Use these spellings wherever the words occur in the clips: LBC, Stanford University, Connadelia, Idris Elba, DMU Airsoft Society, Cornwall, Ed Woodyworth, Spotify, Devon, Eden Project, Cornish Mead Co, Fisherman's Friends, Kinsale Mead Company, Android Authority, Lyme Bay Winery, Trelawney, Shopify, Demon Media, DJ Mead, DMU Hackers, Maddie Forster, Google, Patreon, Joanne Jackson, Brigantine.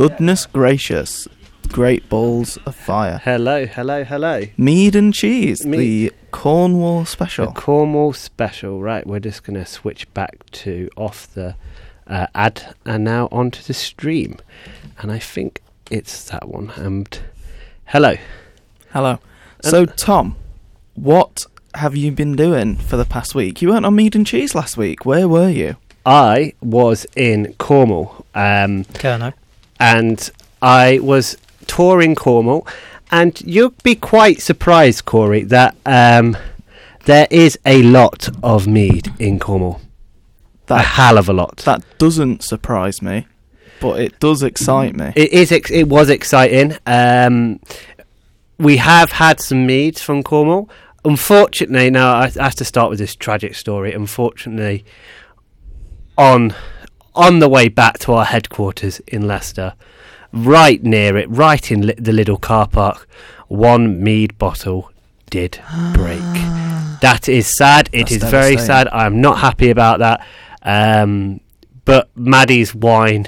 Goodness gracious. Great balls of fire. Hello, hello, hello. Mead and cheese, the Cornwall special. The Cornwall special, right. We're just going to switch back to off the ad and now onto the stream. And I think it's that one. And hello. Hello. So, Tom, what have you been doing for the past week? You weren't on Mead and Cheese last week. Where were you? I was in Cornwall. Kernow. And I was touring Cornwall. And you'll be quite surprised, Corey, that there is a lot of mead in Cornwall. A hell of a lot. That doesn't surprise me, but it does excite me. It was exciting. We have had some meads from Cornwall. Unfortunately, now I have to start with this tragic story. Unfortunately, on the way back to our headquarters in Leicester, right near it, right in the Lidl car park, one mead bottle did break. That is sad. That's very sad. I'm not happy about that. But Maddie's wine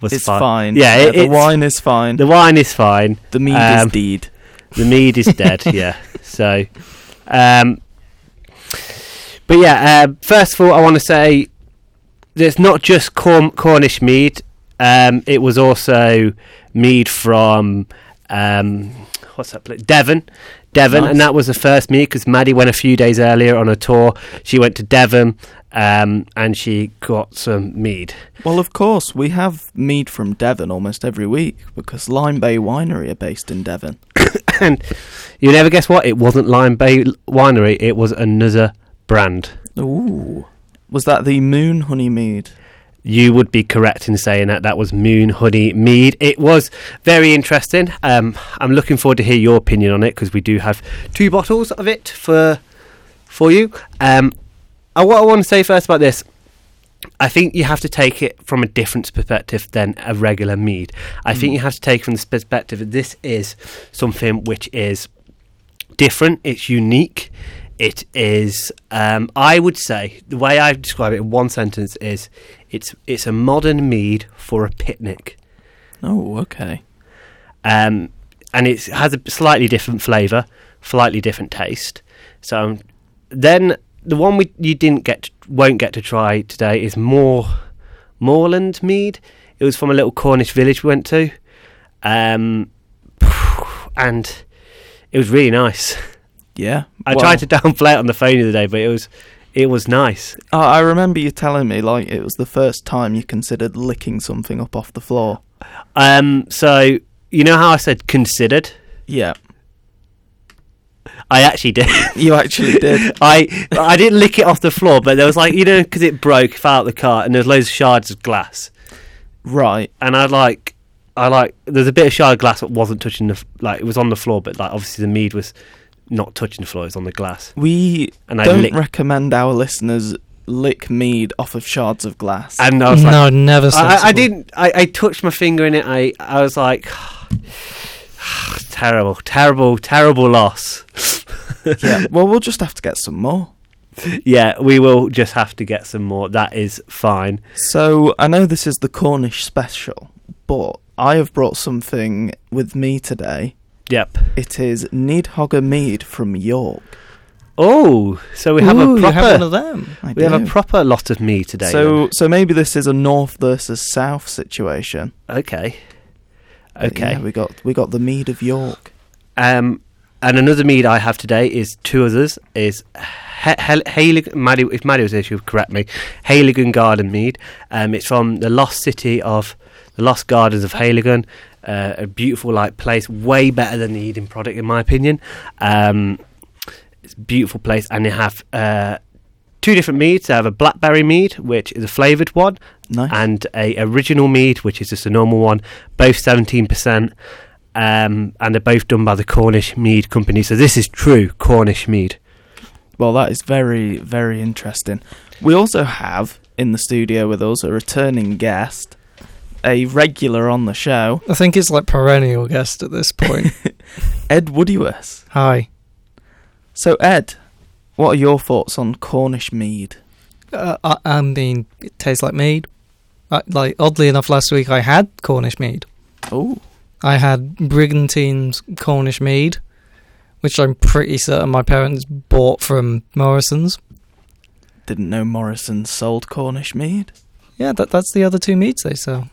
was fine. Yeah, the wine is fine. The wine is fine. The mead is dead. The mead is dead, yeah. So, but yeah, first of all, I want to say there's not just Cornish mead. It was also mead from what's that place? Devon, nice. And that was the first mead because Maddie went a few days earlier on a tour. She went to Devon and she got some mead. Well, of course, we have mead from Devon almost every week because Lyme Bay Winery are based in Devon. And you never guess what? It wasn't Lyme Bay Winery. It was another brand. Ooh. Was that the Moonhoney Mead? You would be correct in saying that. That was Moonhoney Mead. It was very interesting. I'm looking forward to hear your opinion on it because we do have two bottles of it for you. What I want to say first about this, I think you have to take it from a different perspective than a regular mead. I think you have to take it from the perspective that this is something which is different. It's unique. It is, I would say, the way I describe it in one sentence is it's a modern mead for a picnic. Oh, okay. And it has a slightly different flavour, slightly different taste. So then the one won't get to try today is Moorland Mead. It was from a little Cornish village we went to, and it was really nice. Yeah, I tried to downplay it on the phone the other day, but it was nice. I remember you telling me like it was the first time you considered licking something up off the floor. So you know how I said considered? Yeah. I actually did. You actually did. I didn't lick it off the floor, but there was like, you know, because it broke, fell out the car, and there was loads of shards of glass. Right. And I there's a bit of shard of glass that wasn't touching it was on the floor, but like obviously the mead was not touching the floor, it was on the glass. We don't recommend our listeners lick mead off of shards of glass. And I was like, no, never. I didn't. I touched my finger in it. I was like. Terrible, terrible, terrible loss. Yeah. Well, we'll just have to get some more. Yeah, we will just have to get some more. That is fine. So I know this is the Cornish special, but I have brought something with me today. Yep. It is Nidhoggr Mead from York. Oh, so we have a proper one of them. We have a proper lot of mead today. So maybe this is a north versus south situation. Okay. Okay, yeah, we got the mead of York, and another mead I have today is two others is Maddie. If Maddie was there, she would correct me. Heligan Garden Mead. It's from the Lost Gardens of Heligan. A beautiful place, way better than the Eden Project in my opinion. It's a beautiful place, and they have two different meads. They have a blackberry mead, which is a flavoured one. Nice. And a original mead, which is just a normal one, both 17%, and they're both done by the Cornish Mead Company. So this is true Cornish mead. Well, that is very, very interesting. We also have in the studio with us a returning guest, a regular on the show. I think it's like perennial guest at this point. Ed Woodyworth. Hi. So Ed, what are your thoughts on Cornish mead? I mean, it tastes like mead. Like, oddly enough, last week I had Cornish Mead. Oh. I had Brigantine's Cornish Mead, which I'm pretty certain my parents bought from Morrison's. Didn't know Morrison sold Cornish Mead. Yeah, that's the other two meads they sell.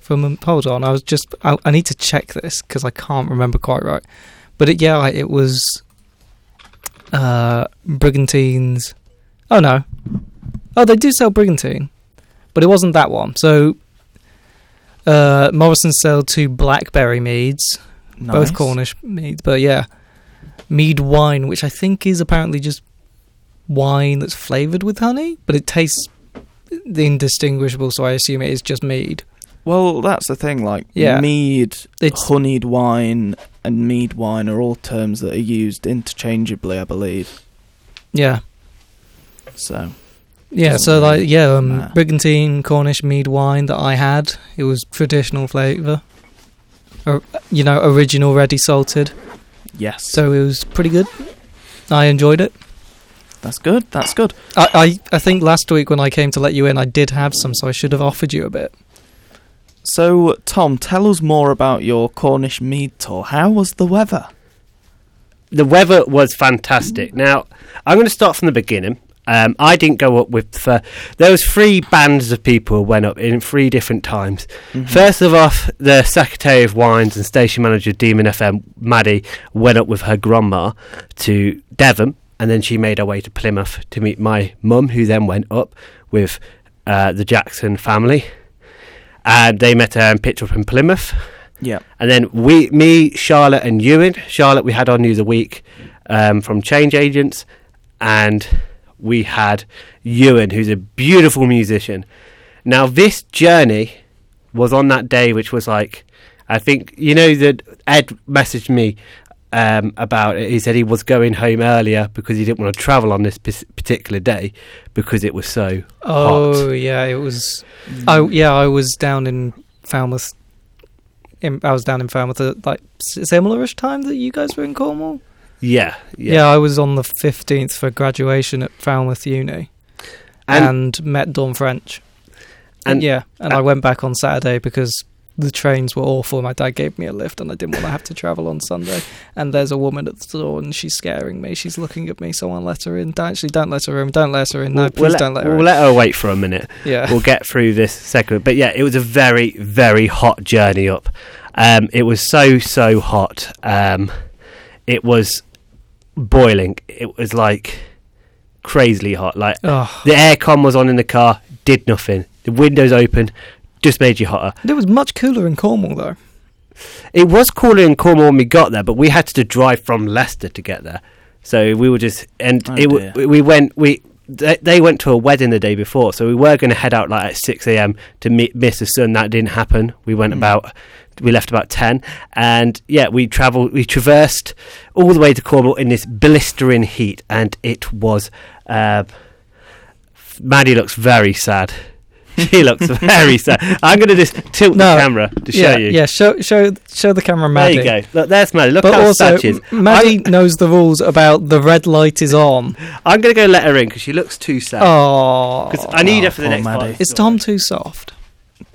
From hold on, I need to check this because I can't remember quite right. But it was Brigantine's. Oh no, oh they do sell Brigantine, but it wasn't that one. So Morrison sold two blackberry meads, nice. Both Cornish meads, but yeah. Mead wine, which I think is apparently just wine that's flavoured with honey, but it tastes indistinguishable, so I assume it is just mead. Well, that's the thing, like, yeah. Mead, honeyed wine, and mead wine are all terms that are used interchangeably, I believe. Yeah. So. Yeah, so, like, yeah, Brigantine Cornish mead wine that I had, it was traditional flavour. You know, original, ready salted. Yes. So it was pretty good. I enjoyed it. That's good, that's good. I think last week when I came to let you in, I did have some, so I should have offered you a bit. So, Tom, tell us more about your Cornish mead tour. How was the weather? The weather was fantastic. Now, I'm going to start from the beginning. I didn't go up with... there was three bands of people who went up in three different times. Mm-hmm. First of all, the Secretary of Wines and Station Manager of Demon FM, Maddie, went up with her grandma to Devon, and then she made her way to Plymouth to meet my mum, who then went up with the Jackson family. And they met her and pitched up in Plymouth. Yeah. And then me, Charlotte and Ewan. Charlotte, we had on News a Week from Change Agents. And we had Ewan, who's a beautiful musician. Now, this journey was on that day, which was like, I think, you know, that Ed messaged me about it. He said he was going home earlier because he didn't want to travel on this particular day because it was so hot. Oh, yeah, it was... Oh yeah, I was down in Falmouth. I was down in Falmouth at like similar-ish time that you guys were in Cornwall. Yeah. Yeah, I was on the 15th for graduation at Falmouth Uni, and met Dawn French. And I went back on Saturday because the trains were awful. My dad gave me a lift, and I didn't want to have to travel on Sunday. And there's a woman at the door, and she's scaring me. She's looking at me. Someone let her in. Actually, don't let her in. Don't let her in. No, please don't let her in. We'll let her wait for a minute. Yeah, we'll get through this segment. But yeah, it was a very, very hot journey up. It was so hot. It was boiling. It was like crazily hot. Like the aircon was on in the car. Did nothing. The windows open. Just made you hotter. It was much cooler in Cornwall, though. It was cooler in Cornwall when we got there, but we had to drive from Leicester to get there. So we were just... And they went to a wedding the day before, so we were going to head out like at 6 a.m. to miss the sun. That didn't happen. We went We left about 10. And, yeah, we traversed all the way to Cornwall in this blistering heat, and it was... Maddie looks very sad. She looks very sad. I'm going to just tilt the camera to show you. Yeah, show the camera Maddie. There you go. Look, there's Maddie. Look how sad she is. Maddie knows the rules about the red light is on. I'm going to go let her in because she looks too sad. Oh. Because I need her for the next one. Is Tom too soft?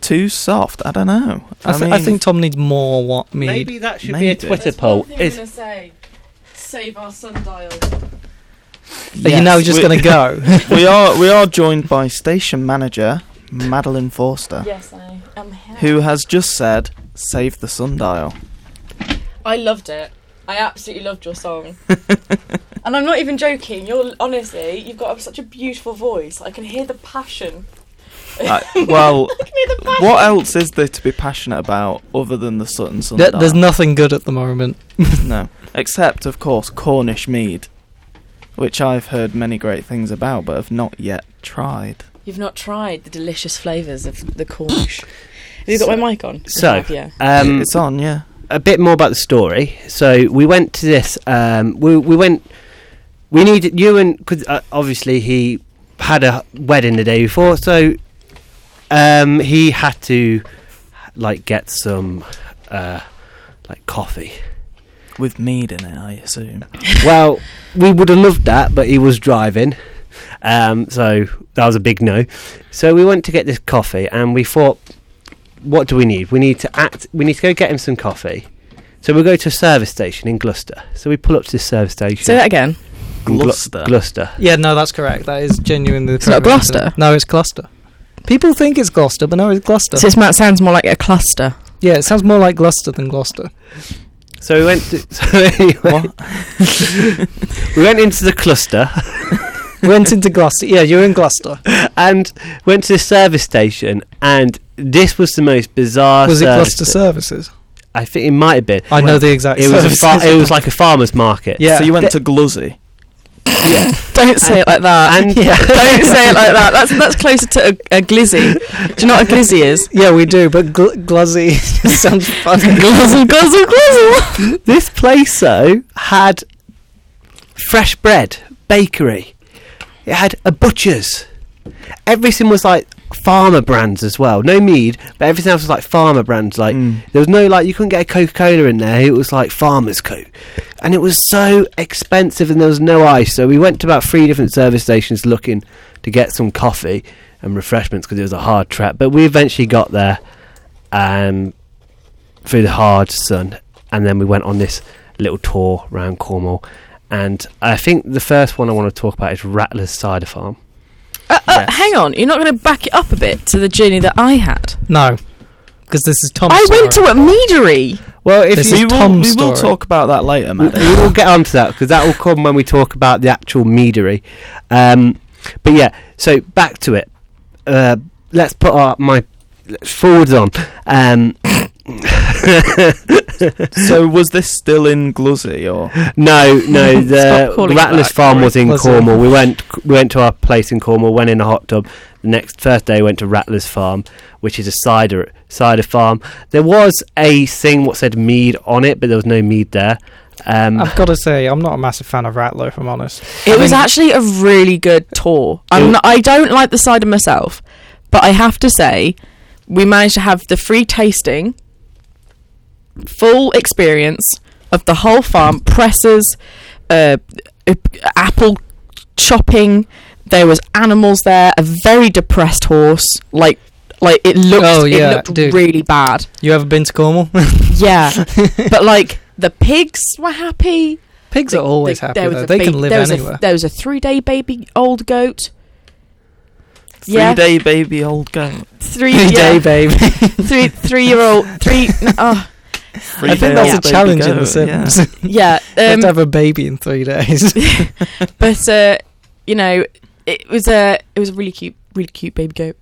Too soft? I don't know. I think Tom needs more mead. Maybe that should be a Twitter poll. One thing I'm going to say, save our sundial. Yes, are you now just going to go? We are joined by Station Manager... Madeline Forster. Yes, I am here. Who has just said, save the sundial. I loved it. I absolutely loved your song. And I'm not even joking. You've got such a beautiful voice. I can hear the passion. What else is there to be passionate about other than the Sutton sundial? There's nothing good at the moment. No. Except, of course, Cornish mead, which I've heard many great things about but have not yet tried. You've not tried the delicious flavours of the Cornish. Have you got my mic on? It's on, yeah. A bit more about the story. So we went to this. We needed Ewan because obviously he had a wedding the day before, so he had to like get some like coffee. With mead in it, I assume. Well, we would have loved that, but he was driving. So that was a big no. So we went to get this coffee, and we thought, what do we need? We need to go get him some coffee. So we'll go to a service station in Gloucester. So we pull up to this service station. Say that again. Gloucester. Gloucester. Yeah, no, that's correct. That is genuinely... It's not Gloucester. No, it's Gloucester. People think it's Gloucester, but no, it's Gloucester. So it sounds more like a cluster. Yeah, it sounds more like Gloucester than Gloucester. So we went to... So anyway... we went into the cluster. Went into Gloucester. Yeah, you're in Gloucester. And went to the service station, and this was the most bizarre... Was it Gloucester Services? I think it might have been. I know the exact service. It was like a farmer's market. Yeah. So you went to Gluzzy. Yeah. Don't say it like that. And yeah. Don't say it like that. That's closer to a glizzy. Do you know what a glizzy is? Yeah, we do, but gluzzy sounds funny. Gluzzy, gluzzy, gluzzy. This place, though, had fresh bread, bakery. It had a butcher's. Everything was like farmer brands as well. No mead, but everything else was like farmer brands. Like there was no, like, you couldn't get a Coca-Cola in there. It was like Farmer's Coke, and it was so expensive, and there was no ice. So we went to about 3 different service stations looking to get some coffee and refreshments because it was a hard trek. But we eventually got there, and through the hard sun, and then we went on this little tour around Cornwall. And I think the first one I want to talk about is Rattler's Cider Farm. Yes. Hang on, you're not going to back it up a bit to the journey that I had? No, because this is Tom's story. I went to a meadery. Well, if this is Tom's story. We will talk about that later, Maddie. We will get on to that, because that will come when we talk about the actual meadery. But yeah, so back to it. Let's put my forwards on. So was this still in Gluzzy or no? The Rattler's Farm was in Cornwall. We went to our place in Cornwall. Went in a hot tub. The first day, went to Rattler's Farm, which is a cider farm. There was a thing what said mead on it, but there was no mead there. I've got to say, I'm not a massive fan of Rattler, if I'm honest. It was actually a really good tour. I don't like the cider myself, but I have to say, we managed to have the free tasting. Full experience of the whole farm, presses, apple chopping. There was animals there. A very depressed horse. Like it looked. Oh, yeah, it looked really bad. You ever been to Cornwall? Yeah, but like the pigs were happy. Pigs are always happy. Though. They can live anywhere. There was a 3-day baby old goat. 3-day baby old goat. 3-day baby. 3-year-old. I think that's a challenge in The Sims. Yeah, you have to have a baby in 3 days. But it was a really cute baby goat,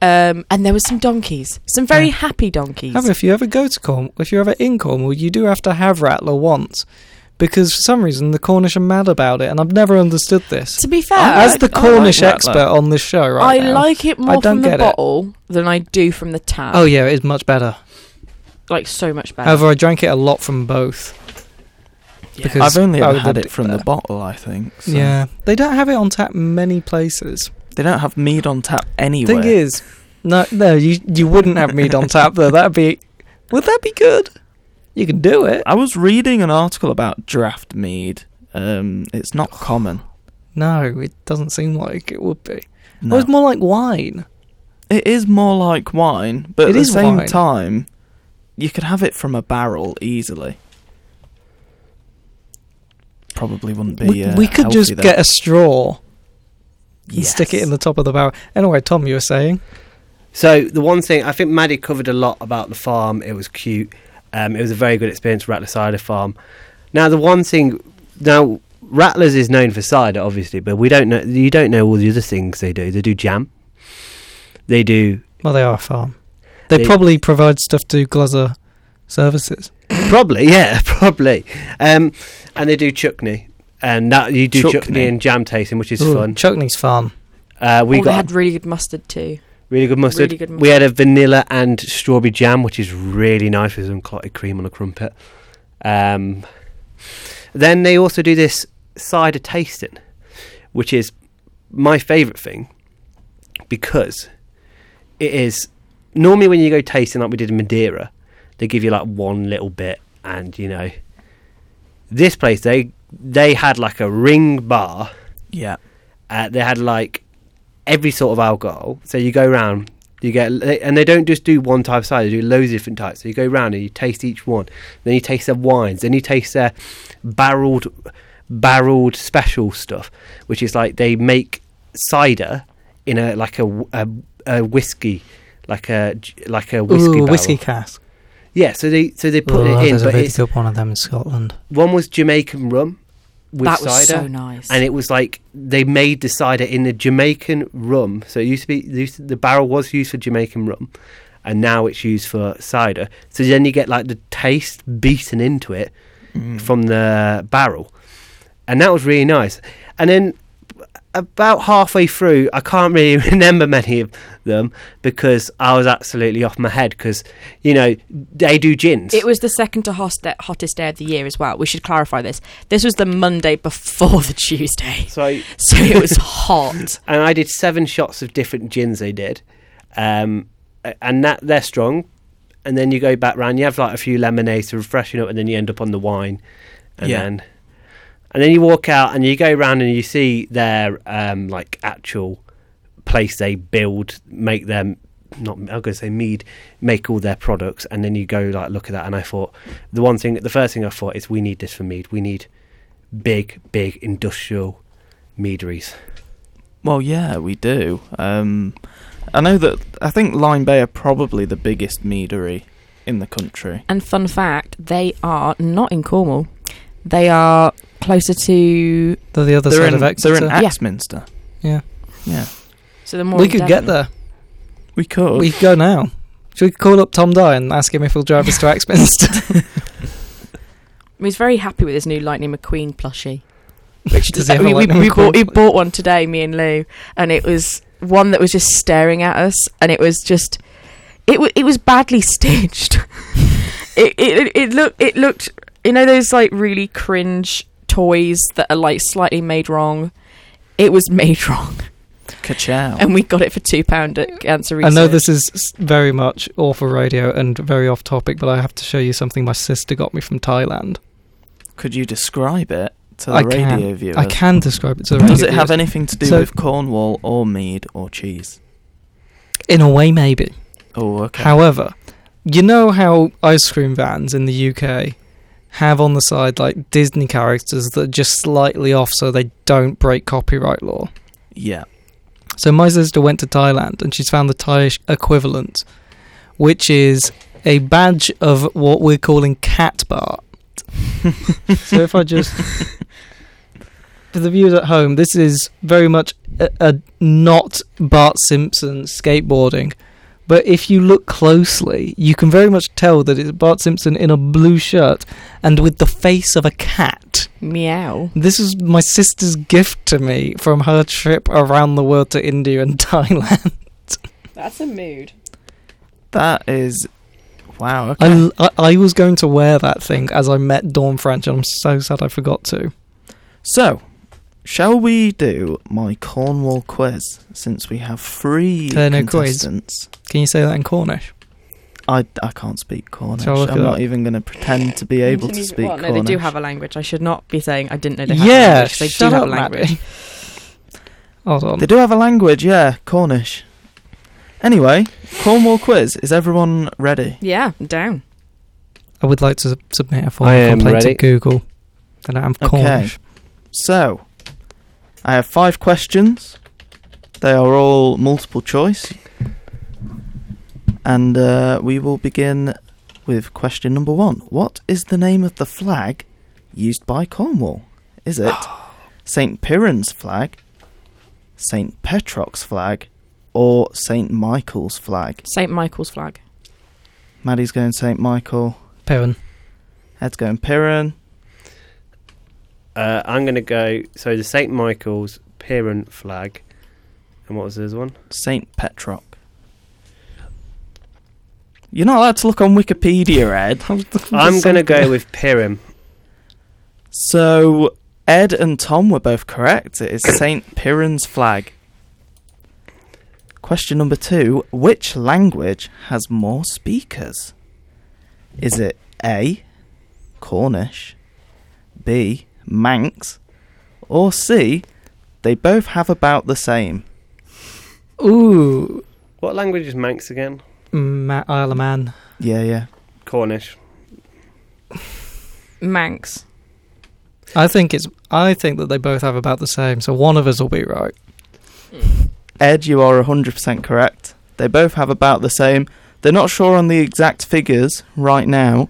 and there was some donkeys, some very happy donkeys. However, if you ever go to Cornwall, if you're ever in Cornwall, you do have to have Rattler once, because for some reason the Cornish are mad about it, and I've never understood this. To be fair, as the Cornish expert on this show, right now, I like it more from the bottle than I do from the tap. Oh yeah, it is much better. Like, so much better. However, I drank it a lot from both. Yeah. Because I've only had it from the bottle, I think. So. Yeah. They don't have it on tap many places. They don't have mead on tap anywhere. Thing is, no, you wouldn't have mead on tap, though. Would that be good? You can do it. I was reading an article about draft mead. It's not common. No, it doesn't seem like it would be. No. It's more like wine. It is more like wine, but at the same time... You could have it from a barrel easily. Probably wouldn't be. We could just get a straw and stick it in the top of the barrel. Anyway, Tom, you were saying. So the one thing I think Maddie covered a lot about the farm. It was cute. It was a very good experience. Rattler Cider Farm. Now the one thing. Now Rattler's is known for cider, obviously, but we don't know. You don't know all the other things they do. They do jam. They do. Well, they are a farm. They probably provide stuff to Gloucester services. Probably, yeah, probably. And they do chuckney, and that you do chuckney and jam tasting, which is fun. Chuckney's fun. They had really good mustard too. Really good mustard. We had a vanilla and strawberry jam, which is really nice with some clotted cream on a crumpet. Then they also do this cider tasting, which is my favourite thing because it is. Normally when you go tasting, like we did in Madeira, they give you like one little bit, and this place they had like a ring bar, yeah, They had like every sort of alcohol. So you go round, you get, and they don't just do one type of cider, they do loads of different types. So you go round and you taste each one. Then you taste their wines. Then you taste their barreled special stuff, which is like they make cider in a like a whiskey, like a whiskey barrel. Whiskey cask. Yeah, so they put it in. There's but a it's, one of them in Scotland. One was Jamaican rum with cider. That was so nice. And it was like they made the cider in the Jamaican rum. So it used to be the barrel was used for Jamaican rum, and now it's used for cider. So then you get like the taste beaten into it from the barrel, and that was really nice. And then about halfway through, I can't really remember many of them because I was absolutely off my head because, you know, they do gins. It was the second to hottest day of the year as well. We should clarify this. This was the Monday before the Tuesday. So it was hot. And I did 7 shots of different gins they did. And that they're strong. And then you go back round, you have like a few lemonades to refreshen up, and then you end up on the wine. And then you walk out and you go around and you see their like actual place they build, make them not I'm gonna say mead, make all their products, and then you go like look at that. And I thought the first thing I thought is we need this for mead. We need big industrial meaderies. Well, yeah, we do. I know that I think Lyme Bay are probably the biggest meadery in the country. And fun fact, they are not in Cornwall. They are closer to the other side of Exeter. They're in Axminster. Yeah. So we could get there. We could. We could go now. Should we call up Tom Dye and ask him if he'll drive us to Axminster? He's very happy with his new Lightning McQueen plushie. We bought one today, me and Lou, and it was one that was just staring at us, and it was just it was badly stitched. It looked. You know those like really cringe toys that are like slightly made wrong? It was made wrong. Ka-chow. And we got it for £2 at Cancer Research. I know this is very much awful radio and very off topic, but I have to show you something my sister got me from Thailand. Could you describe it to the radio viewers? I can describe it to the radio viewers. Does it have anything to do with Cornwall or mead or cheese? In a way, maybe. Oh, okay. However, you know how ice cream vans in the UK have on the side like Disney characters that are just slightly off so they don't break copyright law? Yeah. So my sister went to Thailand and she's found the Thai equivalent, which is a badge of what we're calling cat bar. So if I just... For the viewers at home, this is very much a not Bart Simpson skateboarding. But if you look closely, you can very much tell that it's Bart Simpson in a blue shirt and with the face of a cat. Meow. This is my sister's gift to me from her trip around the world to India and Thailand. That's a mood. That is... Wow, okay. I was going to wear that thing as I met Dawn French, and I'm so sad I forgot to. So... shall we do my Cornwall quiz, since we have 3 contestants? Quiz. Can you say that in Cornish? I can't speak Cornish. I'm not even going to pretend to be able to speak Cornish. No, they do have a language. I should not be saying I didn't know they had a language. They do have a language. Maddie. Hold on. They do have a language, yeah, Cornish. Anyway, Cornwall quiz. Is everyone ready? Yeah, I'm down. I would like to submit a formal complaint to Google that I am Cornish. Okay. So... I have 5 questions. They are all multiple choice. And we will begin with question number 1. What is the name of the flag used by Cornwall? Is it St. Piran's flag, St. Petrock's flag, or St. Michael's flag? St. Michael's flag. Maddie's going St. Michael. Piran. Ed's going Piran. I'm going to go... So, the St. Michael's Piran flag. And what was this one? St. Petrock. You're not allowed to look on Wikipedia, Ed. I'm going to go with Piran. So, Ed and Tom were both correct. It is St. Piran's flag. Question number 2. Which language has more speakers? Is it A, Cornish, B, Manx, or C, They both have about the same. Ooh. What language is Manx again? Isle of Man. Yeah, yeah. Cornish. Manx. I think that they both have about the same, so one of us will be right. Ed, you are 100% correct. They both have about the same. They're not sure on the exact figures right now,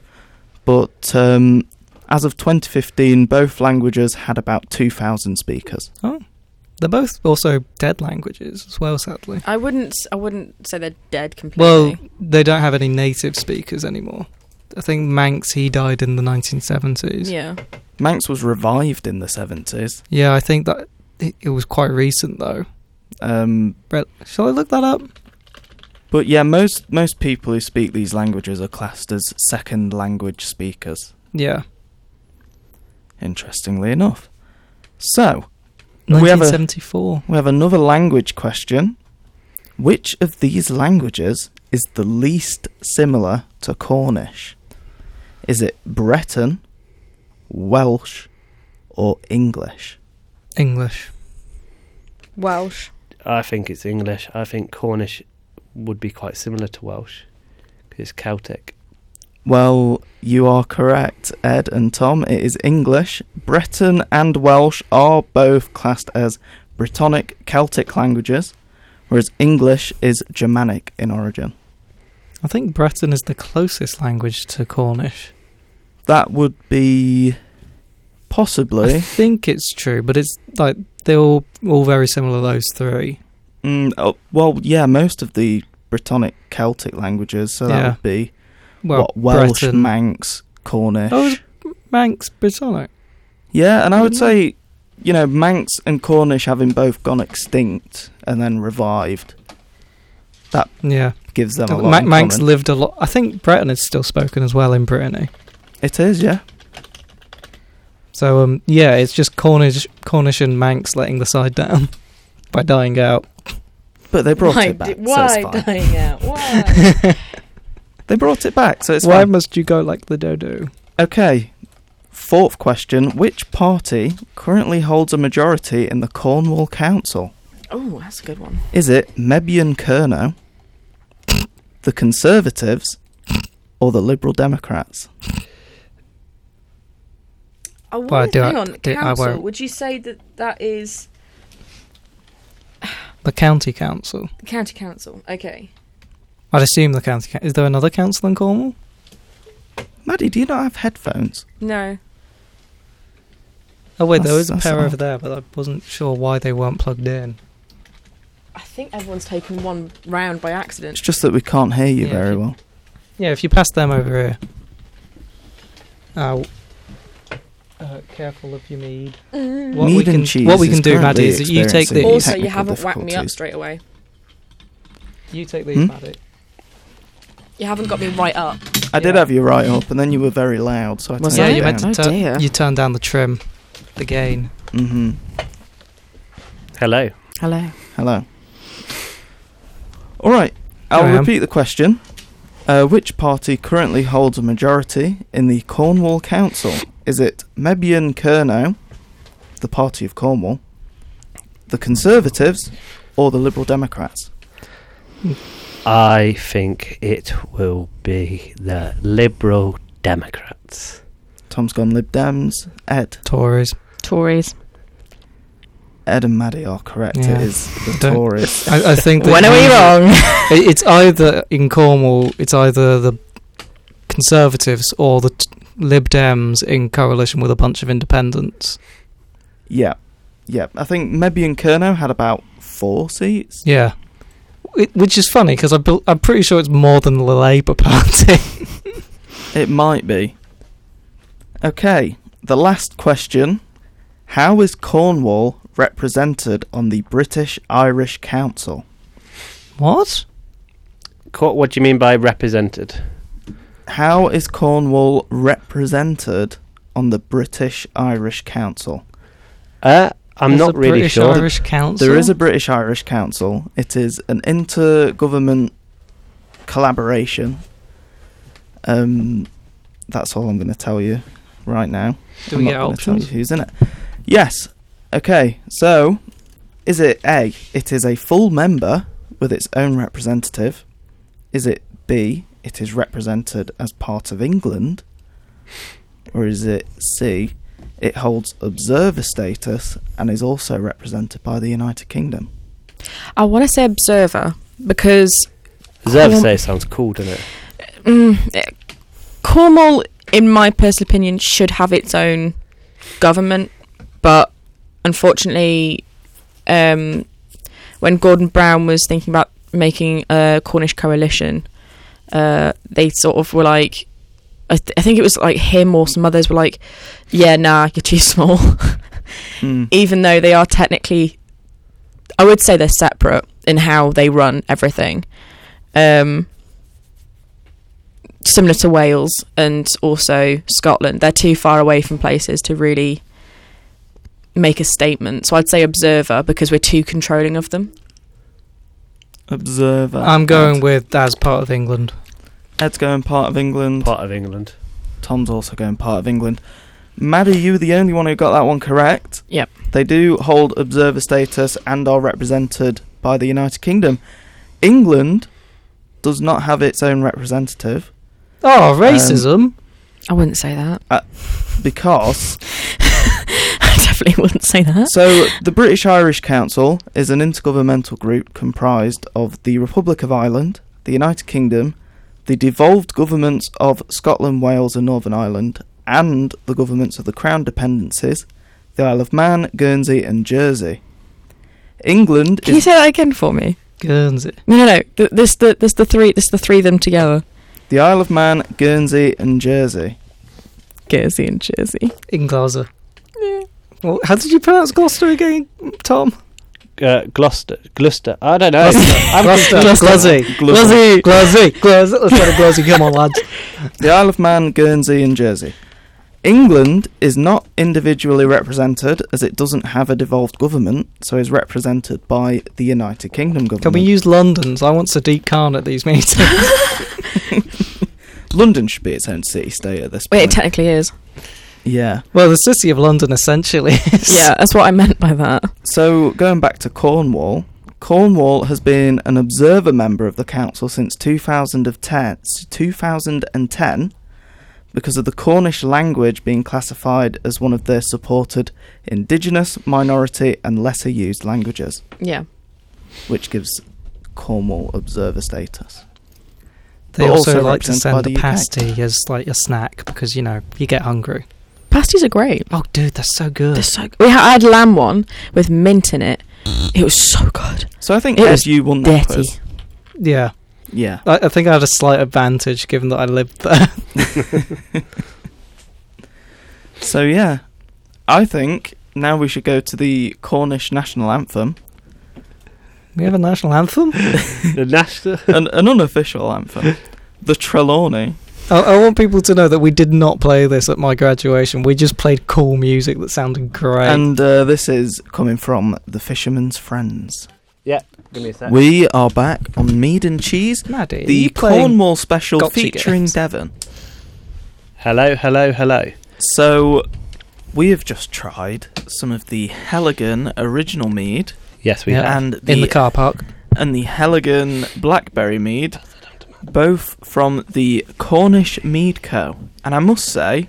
but as of 2015, both languages had about 2,000 speakers. Oh. They're both also dead languages as well, sadly. I wouldn't say they're dead completely. Well, they don't have any native speakers anymore. I think Manx, he died in the 1970s. Yeah. Manx was revived in the 70s. Yeah, I think that it was quite recent, though. Shall I look that up? But yeah, most people who speak these languages are classed as second language speakers. Yeah. Interestingly enough. So, 1974. We have another language question. Which of these languages is the least similar to Cornish? Is it Breton, Welsh, or English? English. Welsh. I think it's English. I think Cornish would be quite similar to Welsh, because it's Celtic. Well, you are correct, Ed and Tom. It is English. Breton and Welsh are both classed as Brittonic Celtic languages, whereas English is Germanic in origin. I think Breton is the closest language to Cornish. That would be possibly. I think it's true, but it's like they're all very similar, those three. Well, yeah, most of the Brittonic Celtic languages, so that would be Welsh, Breton. Manx, Cornish. Oh, it was Manx, Brittonic. Yeah, and I would say, you know, Manx and Cornish having both gone extinct and then revived, that gives them a lot. Manx lived a lot. I think Breton is still spoken as well in Brittany. It is, yeah. So, it's just Cornish and Manx letting the side down by dying out. But they brought it back, so it's fine. Dying out? Why? They brought it back, so it's fine. Why must you go like the dodo? Okay, 4th question. Which party currently holds a majority in the Cornwall Council? Oh, that's a good one. Is it Mebyon Kernow, the Conservatives, or the Liberal Democrats? Council, would you say that is... The county council. The county council, okay. I'd assume the county council. Is there another council in Cornwall? Maddie, do you not have headphones? No. Oh, wait, there was a pair over there, but I wasn't sure why they weren't plugged in. I think everyone's taken one round by accident. It's just that we can't hear you very well. Yeah, if you pass them over here. Careful of your mead. What we can do, Maddie, is that you take these. Also, you haven't whacked me up straight away. You take these, Maddie. You haven't got me right up. I did have you right up, and then you were very loud, so I turned it down. You turned down the trim, the gain. Mm-hmm. Hello. All right, I'll repeat the question. Which party currently holds a majority in the Cornwall Council? Is it Mebyon Kernow, the Party of Cornwall, the Conservatives, or the Liberal Democrats? I think it will be the Liberal Democrats. Tom's gone Lib Dems. Ed? Tories. Ed and Maddie are correct. Yeah. It is the Tories. I think. When are we wrong? It's either in Cornwall. It's either the Conservatives or the Lib Dems in coalition with a bunch of independents. Yeah. I think Mebyon Kernow had about 4 seats. Yeah, which is funny because I'm pretty sure it's more than the Labour Party. It might be. Okay, the last question: how is Cornwall represented on the British Irish Council? What? What do you mean by represented? How is Cornwall represented on the British Irish Council? I'm not really sure. There's a British Irish Council? There is a British Irish Council. It is an intergovernment collaboration. That's all I'm going to tell you right now. Do we get options? Who's in it? Yes. Okay, so Is it A, it is a full member with its own representative? Is it B, it is represented as part of England? Or is it C, it holds observer status and is also represented by the United Kingdom? I want to say observer, because... Observer status sounds cool, doesn't it? Cornwall, in my personal opinion, should have its own government, but unfortunately... when Gordon Brown was thinking about making a Cornish coalition, they sort of were like, I think it was like him or some others were like, yeah, nah, you're too small. Even though they are technically, I would say they're separate in how they run everything. Similar to Wales and also Scotland, they're too far away from places to really make a statement. So I'd say observer, because we're too controlling of them. Observer. I'm going with as part of England. Ed's going part of England. Part of England. Tom's also going part of England. Maddie, you were the only one who got that one correct. Yep. They do hold observer status and are represented by the United Kingdom. England does not have its own representative. Oh, racism. I wouldn't say that. Because... Definitely wouldn't say that. So the British Irish Council is an intergovernmental group comprised of the Republic of Ireland, the United Kingdom, the devolved governments of Scotland, Wales and Northern Ireland, and the governments of the Crown Dependencies, the Isle of Man, Guernsey and Jersey. England Can you say that again for me? Guernsey. No. There's the three of them together. The Isle of Man, Guernsey and Jersey. Guernsey and Jersey. In Glasgow. Well, how did you pronounce Gloucester again, Tom? Gloucester. I don't know. Gloucester. Let's go to Gloucester. Come on, lads. The Isle of Man, Guernsey and Jersey. England is not individually represented, as it doesn't have a devolved government, so is represented by the United Kingdom government. Can we use London's? I want Sadiq Khan at these meetings. London should be its own city-state at this point. Wait, it technically is. Yeah. Well, the City of London essentially is. Yeah, that's what I meant by that. So, going back to Cornwall, Cornwall has been an observer member of the council since 2010 because of the Cornish language being classified as one of their supported indigenous, minority and lesser used languages. Yeah. Which gives Cornwall observer status. They also like to send the pasty as like a snack because, you know, you get hungry. Pasties are great. Oh, dude, they're so good. They're so good. I had lamb one with mint in it. It was so good. So I think as you won that quiz. Yeah. Yeah. I think I had a slight advantage given that I lived there. So, yeah. I think now we should go to the Cornish national anthem. We have a national anthem? An unofficial anthem. The Trelawney. I want people to know that we did not play this at my graduation. We just played cool music that sounded great. And this is coming from the Fisherman's Friends. Yeah, give me a sec. We are back on Mead and Cheese, Maddie, the Cornwall special featuring Devon. Hello. So, we have just tried some of the Heligan original mead. Yes, we have. And in the car park. And the Heligan Blackberry Mead. Both from the Cornish Mead Co. And I must say,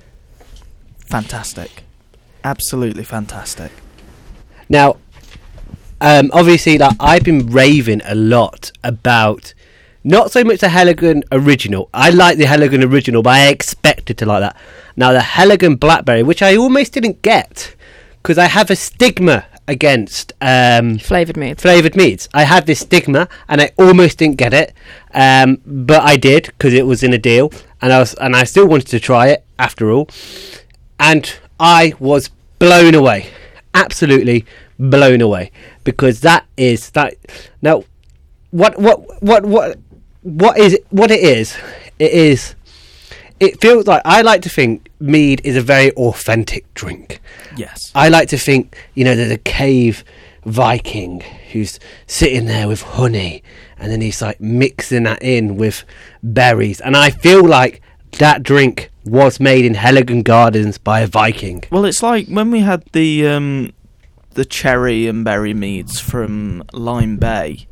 fantastic. Absolutely fantastic. Now, obviously, like, I've been raving a lot about not so much the Heligan Original. I like the Heligan Original, but I expected to like that. Now, the Heligan Blackberry, which I almost didn't get, because I have a stigma against flavoured meads. I had this stigma and I almost didn't get it, but I did because it was in a deal, and I still wanted to try it after all, and I was blown away, absolutely blown away, because that is. Now, what it is? It feels like, I like to think mead is a very authentic drink. Yes. I like to think, you know, there's a cave Viking who's sitting there with honey and then he's like mixing that in with berries. And I feel like that drink was made in Heligan Gardens by a Viking. Well, it's like when we had the cherry and berry meads from Lyme Bay,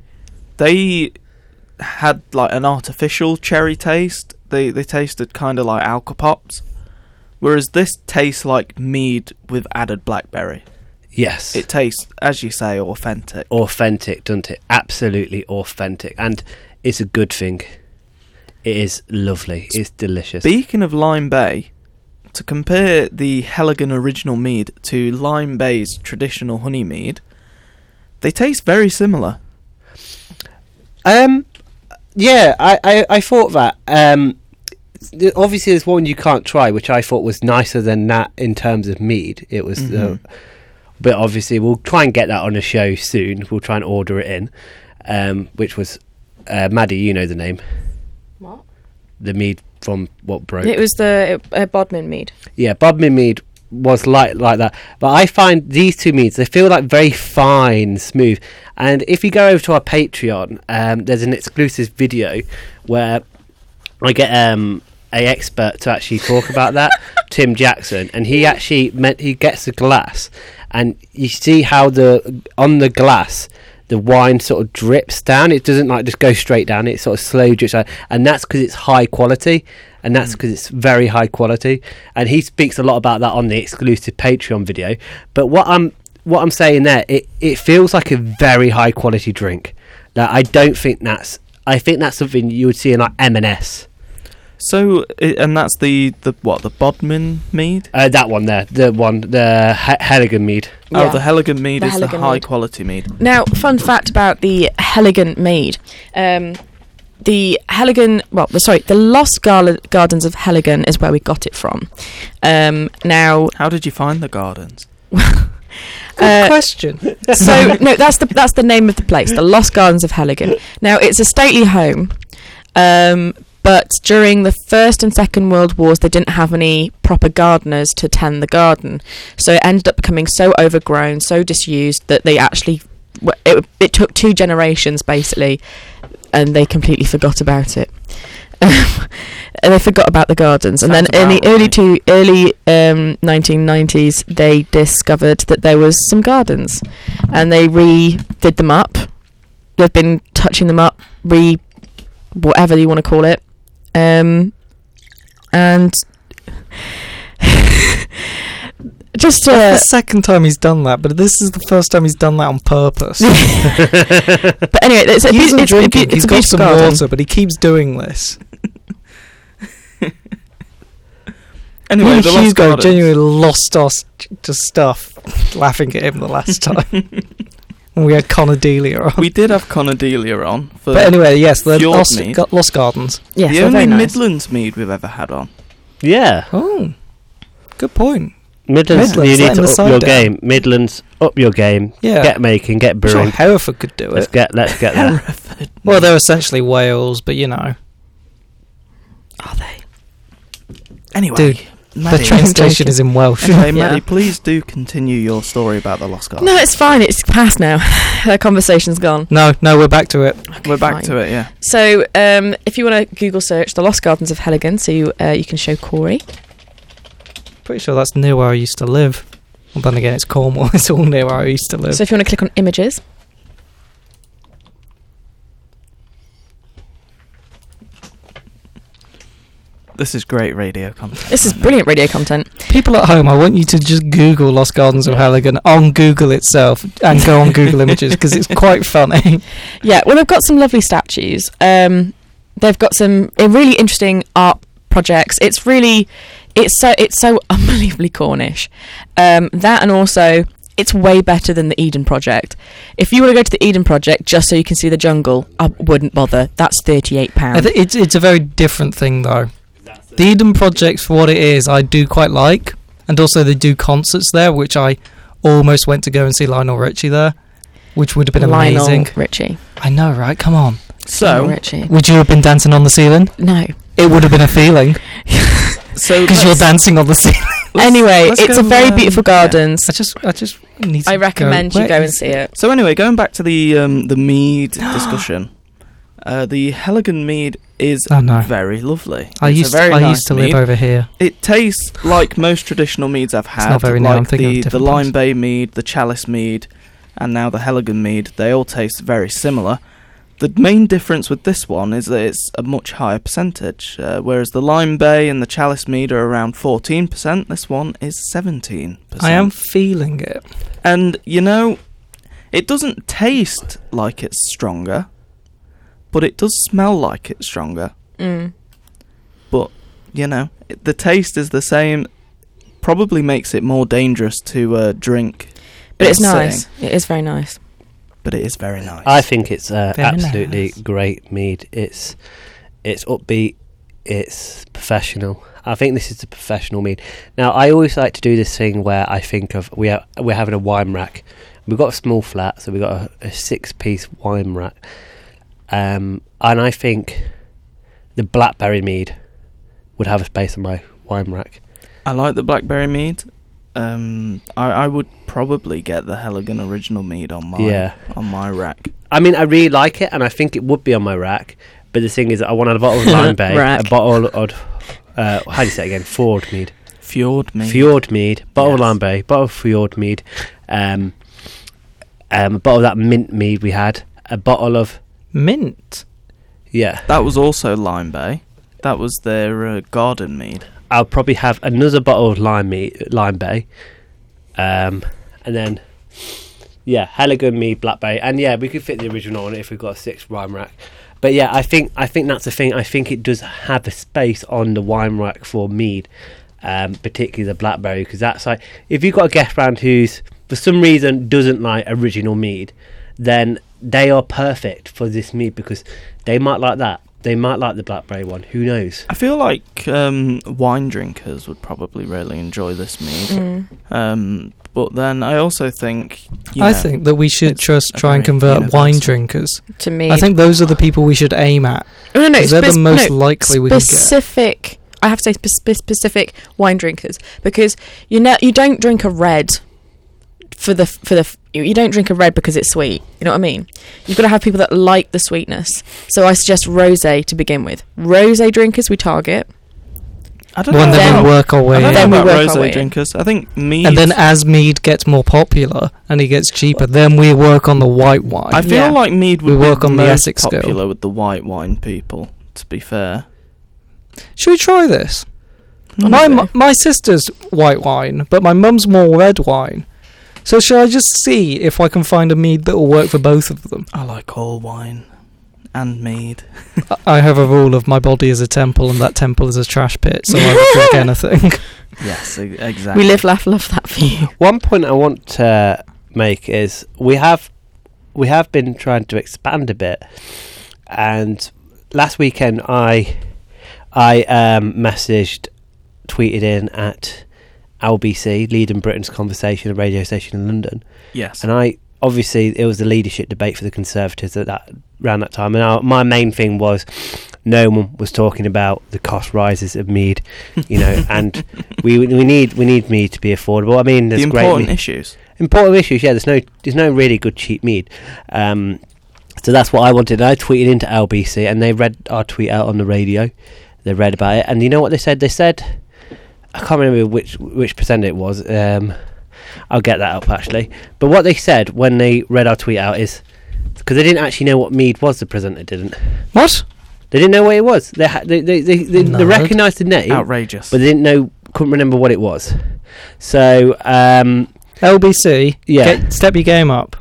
they had like an artificial cherry taste. They tasted kind of like Alka-Pops, whereas this tastes like mead with added blackberry. Yes. It tastes, as you say, authentic. Authentic, doesn't it? Absolutely authentic. And it's a good thing. It is lovely. It's delicious. Speaking of Lyme Bay, to compare the Heligan original mead to Lyme Bay's traditional honey mead, they taste very similar. Yeah, I thought that. Obviously, there's one you can't try, which I thought was nicer than that in terms of mead. It was, but obviously, we'll try and get that on a show soon. We'll try and order it in, which was Maddie. You know the name. What? The mead from what broke? It was the Bodmin mead. Yeah, Bodmin mead was like that. But I find these two meads, they feel like very fine, smooth. And if you go over to our Patreon, there's an exclusive video where I get a expert to actually talk about that, Tim Jackson, and he actually he gets a glass, and you see how on the glass the wine sort of drips down. It doesn't like just go straight down. It sort of slowly drips down, and that's because it's high quality, and that's because it's very high quality. And he speaks a lot about that on the exclusive Patreon video. But what I'm saying there, it feels like a very high quality drink. Like, I think that's something you would see in like M&S. So, and that's the Bodmin mead? That one there, the Heligan mead. Yeah. Oh, the Heligan mead is the high quality mead. Now, fun fact about the Heligan mead. The Lost Gardens of Heligan is where we got it from. Now, how did you find the gardens? Good question. So, no, that's the name of the place, the Lost Gardens of Heligan. Now, it's a stately home, but during the First and Second World Wars, they didn't have any proper gardeners to tend the garden, so it ended up becoming so overgrown, so disused that they actually it took two generations basically, and they completely forgot about it. And they forgot about the gardens. Sounds and then in the early 1990s, they discovered that there was some gardens, and they redid them up. They've been touching them up, whatever you want to call it, and just the second time he's done that, but this is the first time he's done that on purpose. But anyway, he's got some garden. Water, but he keeps doing this. Anyway, Hugo genuinely lost us to stuff laughing at him the last time. We had Connadelia on. We did have Connadelia on. But anyway, yes, the Lost Gardens. Yes, the only Midlands mead we've ever had on. Yeah. Oh, good point. Midlands you need to up your game. Midlands, up your game. Yeah. Get making, get brewing. I'm sure Hereford could do it. Let's get that. Well, they're essentially Wales, but you know. Are they? Anyway. Dude. Maddie, the train station is in Welsh. Okay, Maddie, please do continue your story about the Lost Gardens. No, it's fine. It's past now. That conversation's gone. No, we're back to it. Okay, we're back to it, yeah. So, if you want to Google search the Lost Gardens of Heligan, so you can show Corey. Pretty sure that's near where I used to live. Well, then again, it's Cornwall. It's all near where I used to live. So if you want to click on images. This is great radio content. This is brilliant radio content. People at home, I want you to just Google Lost Gardens of Heligan on Google itself and go on Google Images, because it's quite funny. Yeah, well, they've got some lovely statues. They've got some really interesting art projects. It's so unbelievably Cornish. That, and also it's way better than the Eden Project. If you want to go to the Eden Project just so you can see the jungle, I wouldn't bother. That's £38. It's a very different thing though. The Eden Project, for what it is, I do quite like. And also they do concerts there, which I almost went to go and see Lionel Richie there, which would have been amazing. Lionel Richie. I know, right? Come on. So, would you have been dancing on the ceiling? No. It would have been a feeling. Because you're dancing on the ceiling. Anyway, it's a very beautiful gardens. Yeah. I just need to I recommend you go and see it. So anyway, going back to the mead discussion. The Heligan mead is very lovely. I used to live over here. It tastes like most traditional meads I've had. It's not very like the Lyme Bay Mead, the Chalice Mead, and now the Heligan Mead. They all taste very similar. The main difference with this one is that it's a much higher percentage, whereas the Lyme Bay and the Chalice Mead are around 14%. This one is 17%. I am feeling it. And, you know, it doesn't taste like it's stronger, but it does smell like it's stronger. Mm. But, you know, the taste is the same. Probably makes it more dangerous to drink. But it's nice. It is very nice. But it is very nice. I think it's absolutely nice. Great mead. It's upbeat. It's professional. I think this is the professional mead. Now, I always like to do this thing where I think of... We're having a wine rack. We've got a small flat, so we've got a six-piece wine rack. And I think the blackberry mead would have a space on my wine rack. I like the blackberry mead. I would probably get the Heligan original mead on my rack. I mean, I really like it, and I think it would be on my rack. But the thing is, I want a bottle of Lyme Bay, a bottle of how do you say it again? Fjord mead, bottle of Lyme Bay, bottle of Fjord mead, a bottle of that mint mead we had, a bottle of. Mint? Yeah. That was also Lyme Bay. That was their garden mead. I'll probably have another bottle of Lyme Bay. And then, yeah, Heligan mead, blackberry. And, yeah, we could fit the original on it if we've got a six wine rack. But, yeah, I think that's the thing. I think it does have a space on the wine rack for mead, particularly the blackberry, because that's like... If you've got a guest round who's, for some reason, doesn't like original mead, then... They are perfect for this mead because they might like that. They might like the blackberry one. Who knows? I feel like wine drinkers would probably really enjoy this mead. Mm. But then I also think... I think that we should just try and convert wine drinkers to mead. I think those are the people we should aim at. No. They're the most likely we could get. I have to say specific wine drinkers because you don't drink a red... you don't drink a red because it's sweet. You know what I mean? You've got to have people that like the sweetness. So I suggest rosé to begin with. Rosé drinkers we target. I don't know. Then we work our way in. Then we work our way drinkers. I think mead. And then as mead gets more popular and it gets cheaper, then we work on the white wine. I feel like mead would work on the Essex popular girl. With the white wine people. To be fair, should we try this? My sister's white wine, but my mum's more red wine. So shall I just see if I can find a mead that will work for both of them? I like all wine and mead. I have a rule of my body is a temple and that temple is a trash pit, so I would drink anything. Yes, exactly. We live, laugh, love that for you. One point I want to make is we have been trying to expand a bit, and last weekend I tweeted in at LBC, Lead in Britain's Conversation, a radio station in London. Yes. And I, obviously, it was the leadership debate for the Conservatives around that time. And my main thing was no one was talking about the cost rises of mead, you know, and we need mead to be affordable. I mean, there's important issues, yeah. There's no really good cheap mead. So that's what I wanted. And I tweeted into LBC and they read our tweet out on the radio. They read about it. And you know what they said? They said... I can't remember which percent it was. I'll get that up, actually. But what they said when they read our tweet out is... Because they didn't actually know what mead was, the presenter didn't. What? They didn't know what it was. They recognised the name. Outrageous. But they couldn't remember what it was. So, LBC, yeah. Step your game up.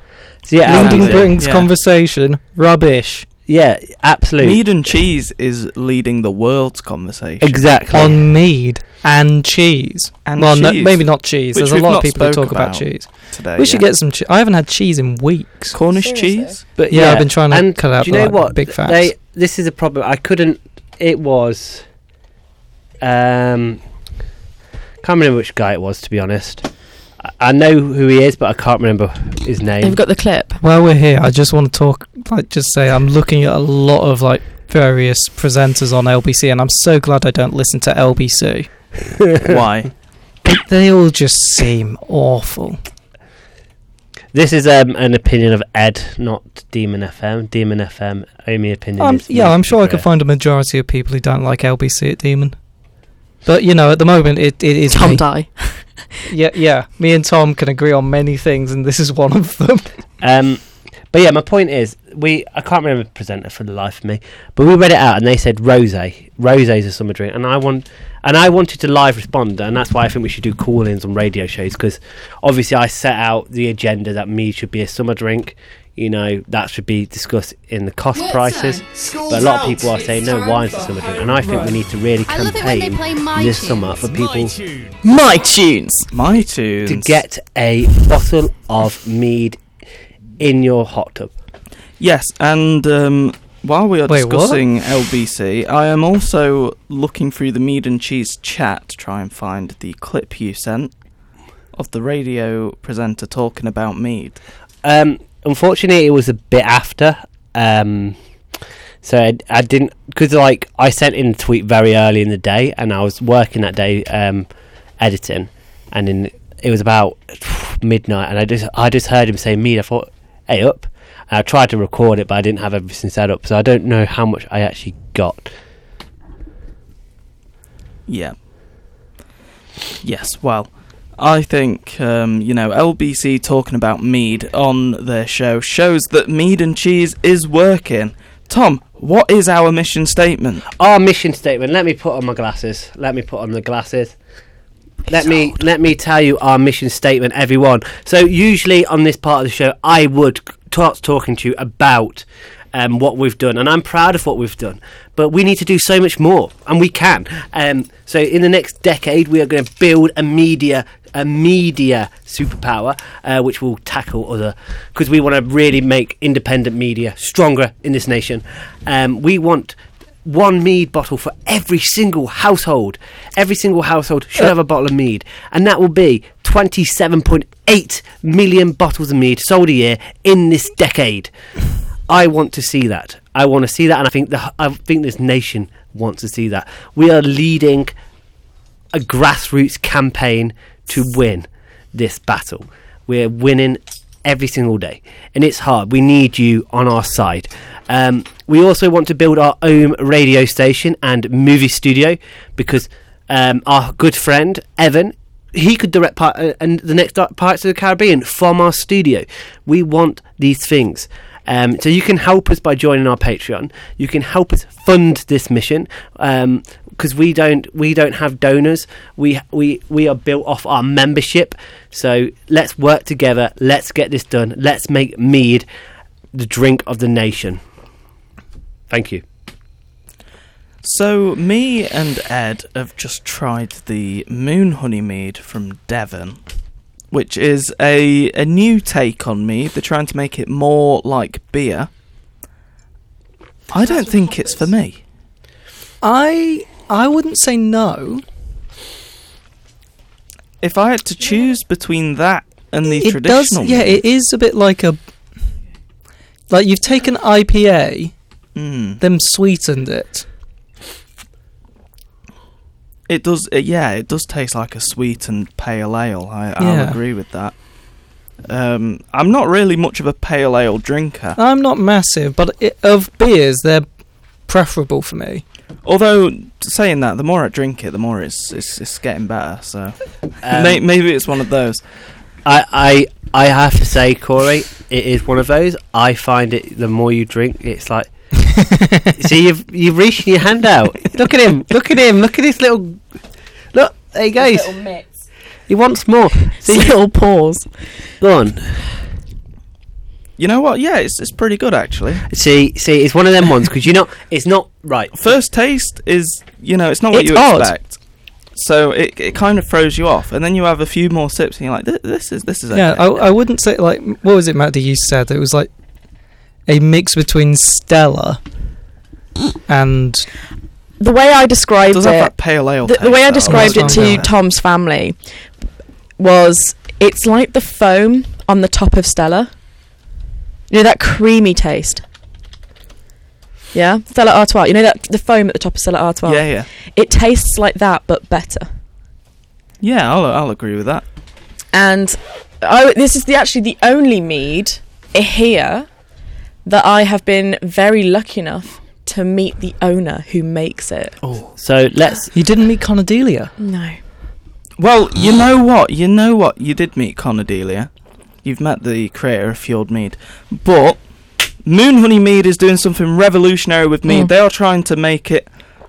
So, yeah, Leading Britain's Conversation, rubbish. Yeah, absolutely. Mead and cheese is leading the world's conversation. Exactly. On mead and cheese. Maybe not cheese. There's a lot of people who talk about cheese. Today, we should get some cheese. I haven't had cheese in weeks. Cornish cheese? But yeah, I've been trying to cut out big facts. This is a problem. I couldn't... It was... can't remember which guy it was, to be honest. I know who he is, but I can't remember his name. You've got the clip. While we're here, I just want to talk. Just say I'm looking at a lot of various presenters on LBC, and I'm so glad I don't listen to LBC. Why? They all just seem awful. This is an opinion of Ed, not Demon FM. Demon FM, only opinion is... Yeah, I'm sure I could find a majority of people who don't like LBC at Demon. But, you know, at the moment, it is... Tom Dye. Yeah. Me and Tom can agree on many things, and this is one of them. But, yeah, my point is, I can't remember the presenter for the life of me, but we read it out, and they said rosé. Rosé's a summer drink, and I wanted to live respond, and that's why I think we should do call-ins on radio shows, because obviously I set out the agenda that mead should be a summer drink. You know, that should be discussed in the cost prices. But a lot of people are saying, no, wine's a summer drink. And I think we need to really campaign this summer for people... My tunes! To get a bottle of mead in your hot tub. Yes, and while we are discussing LBC, I am also looking through the Mead and Cheese chat to try and find the clip you sent of the radio presenter talking about mead. Unfortunately, it was a bit after, so I didn't, because like I sent in the tweet very early in the day, and I was working that day, editing, and it was about midnight, and I just heard him say mead. I thought, hey up, and I tried to record it, but I didn't have everything set up, so I don't know how much I actually got. Yeah. Yes. Well. I think, LBC talking about mead on their show shows that Mead and Cheese is working. Tom, what is our mission statement? Our mission statement. Let me put on my glasses. Let me tell you our mission statement, everyone. So usually on this part of the show, I would start talking to you about what we've done, and I'm proud of what we've done. But we need to do so much more, and we can. So in the next decade, we are going to build a media superpower, which will tackle because we want to really make independent media stronger in this nation. We want one mead bottle for every single household. Every single household should have a bottle of mead, and that will be 27.8 million bottles of mead sold a year in this decade. I want to see that. And I think this nation wants to see that. We are leading a grassroots campaign to win this battle. We're winning every single day, and it's hard. We need you on our side. We also want to build our own radio station and movie studio, because our good friend Evan, he could direct and the next Pirates of the Caribbean from our studio. We want these things. So you can help us by joining our Patreon. You can help us fund this mission, because we don't have donors. We are built off our membership. So let's work together. Let's get this done. Let's make mead the drink of the nation. Thank you. So me and Ed have just tried the Moonhoney Mead from Devon, which is a new take on mead. They're trying to make it more like beer. I don't think it's for me. I wouldn't say no. If I had to choose between that and the traditional mead. Yeah, it is a bit like like you've taken IPA, then sweetened it. It does, it does taste like a sweetened pale ale. I'll agree with that. I'm not really much of a pale ale drinker. I'm not massive, but of beers, they're preferable for me. Although, saying that, the more I drink it, the more it's getting better. So maybe it's one of those. I have to say, Corey, it is one of those. I find it, the more you drink, it's like... See, you've reached your hand out. Look at him. Look at his little... Look, there he goes. His little mitts. He wants more. See, little paws. Go on. You know what? Yeah, it's pretty good, actually. See, it's one of them ones, because it's not right. First taste is, it's not what you expect. So it kind of throws you off, and then you have a few more sips, and you're like, this is okay. Yeah, I wouldn't say, like, what was it, Matt, that you said? It was like a mix between Stella and... The way I described it... That pale ale the way I described it to Tom's family was, it's like the foam on the top of Stella. That creamy taste. Yeah? Stella Artois. That the foam at the top of Stella Artois? Yeah, yeah. It tastes like that, but better. Yeah, I'll agree with that. And This is actually the only mead here that I have been very lucky enough to meet the owner who makes it. Oh, so let's... You didn't meet Connadelia? No. Well, you know what? You did meet Connadelia. You've met the creator of Fjord Mead. But Moonhoney Mead is doing something revolutionary with mead. Mm. They are trying to make it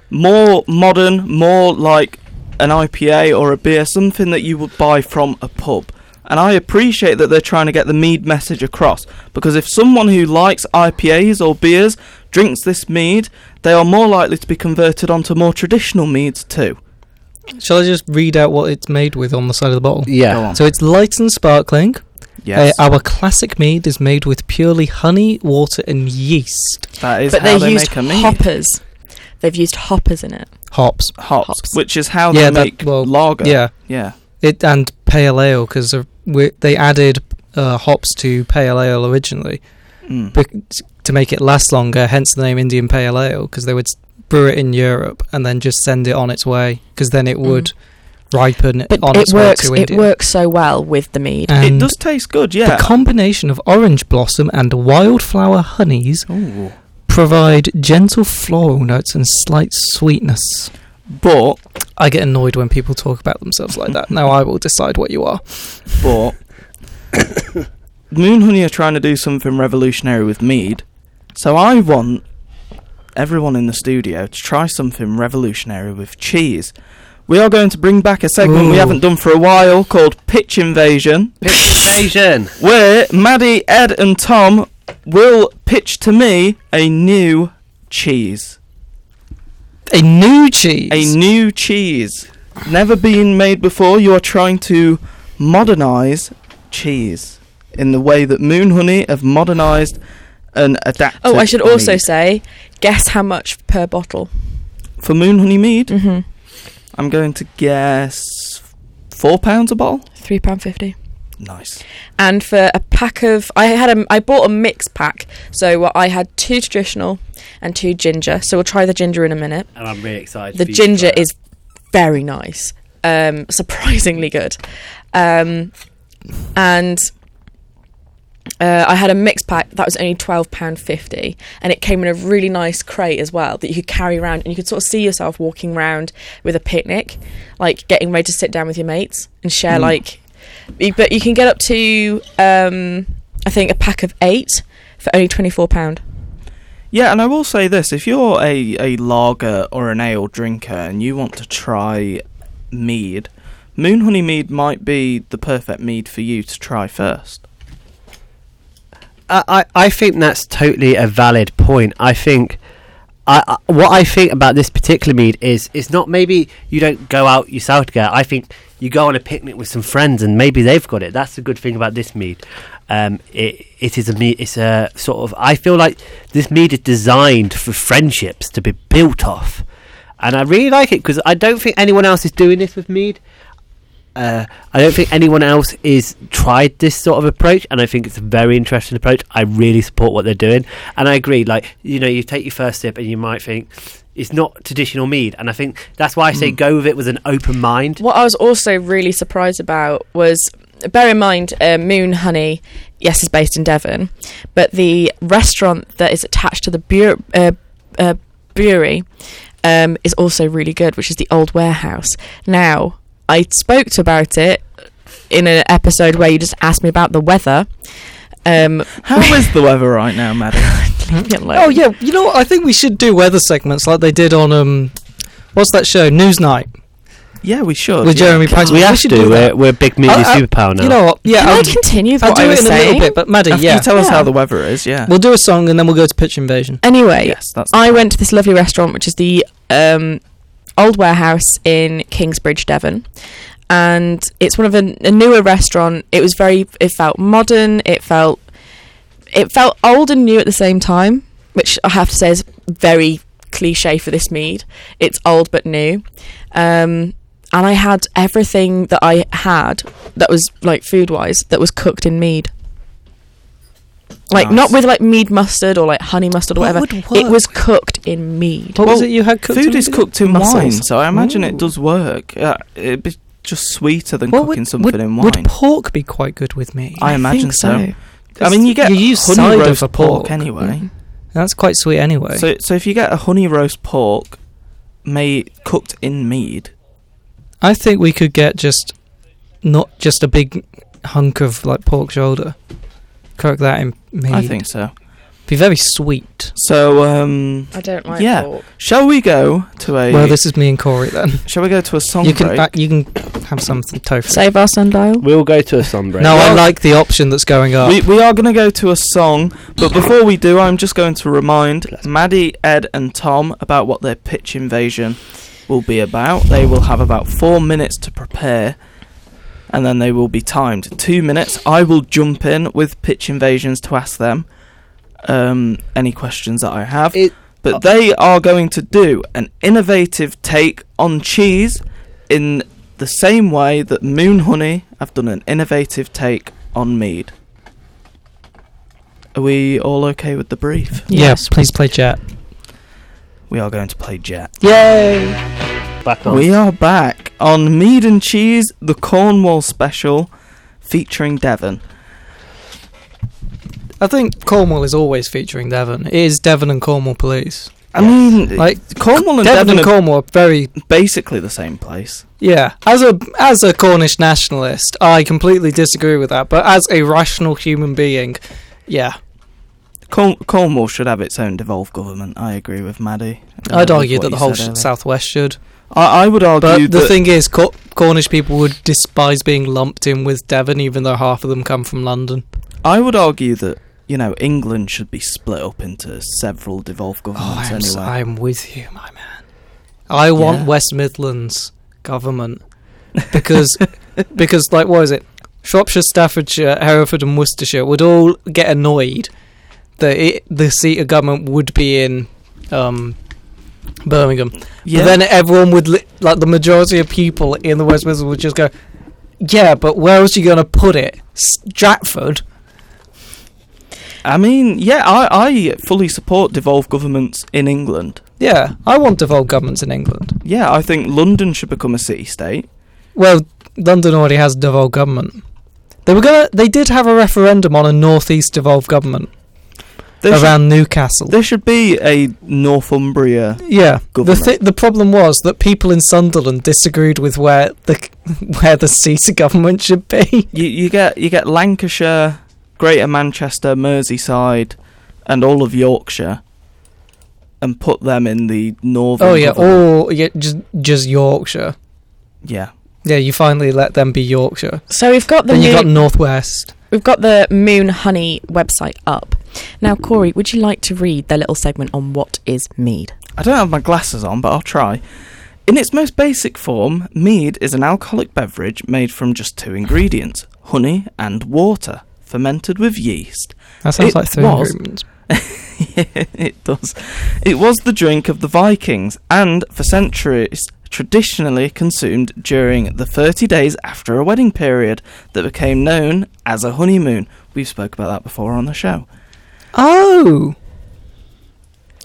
more modern, more like an IPA or a beer, something that you would buy from a pub. And I appreciate that they're trying to get the mead message across, because if someone who likes IPAs or beers drinks this mead, they are more likely to be converted onto more traditional meads too. Shall I just read out what it's made with on the side of the bottle? Yeah. So it's light and sparkling. Yes. Our classic mead is made with purely honey, water and yeast. That is how they make a mead. But they used hoppers. They've used hoppers in it. Hops. Which is how they make lager. Yeah. It and pale ale, because they added hops to pale ale originally to make it last longer, hence the name Indian Pale Ale, because they would brew it in Europe and then just send it on its way, because then it would ripen but on its way to India. It works so well with the mead. And it does taste good, yeah. The combination of orange blossom and wildflower honeys provide gentle floral notes and slight sweetness. But I get annoyed when people talk about themselves like that. Now I will decide what you are. But Moonhoney are trying to do something revolutionary with mead, so I want everyone in the studio to try something revolutionary with cheese. We are going to bring back a segment we haven't done for a while called Pitch Invasion. Where Maddie, Ed and Tom will pitch to me a new cheese. A new cheese? A new cheese. Never been made before. You are trying to modernise cheese in the way that Moonhoney have modernised and adapted. Oh, I should also say, guess how much per bottle? For Moonhoney Mead? Mm-hmm. I'm going to guess £4 a bottle? £3.50. Nice. And for a pack of... I bought a mixed pack, so I had 2 traditional and 2 ginger, so we'll try the ginger in a minute. And I'm really excited. The ginger is very nice. Surprisingly good. I had a mixed pack that was only £12.50, and it came in a really nice crate as well that you could carry around, and you could sort of see yourself walking around with a picnic, like getting ready to sit down with your mates and share But you can get up to, I think, a pack of 8 for only £24. Yeah, and I will say this. If you're a lager or an ale drinker and you want to try mead, Moonhoney Mead might be the perfect mead for you to try first. I think that's totally a valid point. I think... what I think about this particular mead is it's not maybe you don't go out yourself to get it. I think you go on a picnic with some friends and maybe they've got it. That's the good thing about this mead. It is a mead. It's a sort of... I feel like this mead is designed for friendships to be built off. And I really like it because I don't think anyone else is doing this with mead. I don't think anyone else is tried this sort of approach, and I think it's a very interesting approach. I really support what they're doing, and I agree. Like, you know, you take your first sip and you might think it's not traditional mead, and I think that's why I say go with it with an open mind. What I was also really surprised about was, bear in mind, Moonhoney, yes, is based in Devon, but the restaurant that is attached to the brewery is also really good, which is the Old Warehouse. Now, I spoke about it in an episode where you just asked me about the weather. How is the weather right now, Maddie? Oh, yeah. You know what? I think we should do weather segments like they did on, what's that show? Newsnight. Yeah, we should. With Jeremy Paxman. We have to do. We're big media superpower now. You know what? Yeah, Can I continue what I was saying? I'll do it in a little bit, but Maddie, After you tell us how the weather is, We'll do a song and then we'll go to Pitch Invasion. Anyway, I went to this lovely restaurant, which is the... Old Warehouse in Kingsbridge, Devon, and it's one of a newer restaurant. It felt modern, it felt old and new at the same time, which I have to say is very cliche for this mead. It's old but new, and I had everything that I had that was like food wise that was cooked in mead. Like, not with, like, mead mustard or, like, honey mustard or whatever. It was cooked in mead. What was it you had cooked in? Food is cooked in wine, so I imagine it does work. It'd be just sweeter than cooking something in wine. Would pork be quite good with mead? I imagine so. I mean, you use honey roast for pork anyway. Mm. That's quite sweet anyway. So if you get a honey roast pork cooked in mead, I think we could get not just a big hunk of like pork shoulder. Cook that in mead. I think so. Be very sweet. So I don't like pork. Shall we go to a? Well, this is me and Corey then. Shall we go to a song break? You can have some tofu. Save our sundial. We'll go to a song break. No, I like the option that's going up. We are going to go to a song, but before we do, I'm just going to remind Maddie, Ed, and Tom about what their pitch invasion will be about. They will have about 4 minutes to prepare. And then they will be timed. 2 minutes. I will jump in with pitch invasions to ask them any questions that I have. But they are going to do an innovative take on cheese in the same way that Moonhoney have done an innovative take on mead. Are we all okay with the brief? Yes, please play Jet. We are going to play Jet. Yay! We are back on Mead and Cheese, the Cornwall special, featuring Devon. I think Cornwall is always featuring Devon. It is Devon and Cornwall police. I mean, like Cornwall and Devon and Cornwall are very basically the same place. Yeah, as a Cornish nationalist, I completely disagree with that. But as a rational human being, yeah. Cornwall should have its own devolved government. I agree with Maddie. I'd argue that the whole southwest should. I would argue that... But the thing is, Cornish people would despise being lumped in with Devon, even though half of them come from London. I would argue that, you know, England should be split up into several devolved governments anyway. I'm with you, my man. I want West Midlands government. Because, like, what is it? Shropshire, Staffordshire, Hereford and Worcestershire would all get annoyed that the seat of government would be in... Birmingham. Yeah. But then everyone would, like the majority of people in the West Midlands would just go, yeah, but where else are you going to put it? Stratford? I mean, yeah, I fully support devolved governments in England. Yeah, I want devolved governments in England. Yeah, I think London should become a city-state. Well, London already has a devolved government. They did have a referendum on a northeast devolved government. Newcastle. There should be a Northumbria government. The problem was that people in Sunderland disagreed with where the seat of government should be. You get Lancashire, Greater Manchester, Merseyside, and all of Yorkshire, and put them in the northern. Oh yeah, government. Or just Yorkshire. Yeah. Yeah, you finally let them be Yorkshire. So we've got Then you've got Northwest. We've got the Moonhoney website up. Now, Corey, would you like to read their little segment on what is mead? I don't have my glasses on, but I'll try. In its most basic form, mead is an alcoholic beverage made from just two ingredients, honey and water, fermented with yeast. That sounds like three ingredients. It does. It was the drink of the Vikings and, for centuries, traditionally consumed during the 30 days after a wedding period that became known as a honeymoon. We've spoke about that before on the show. Oh!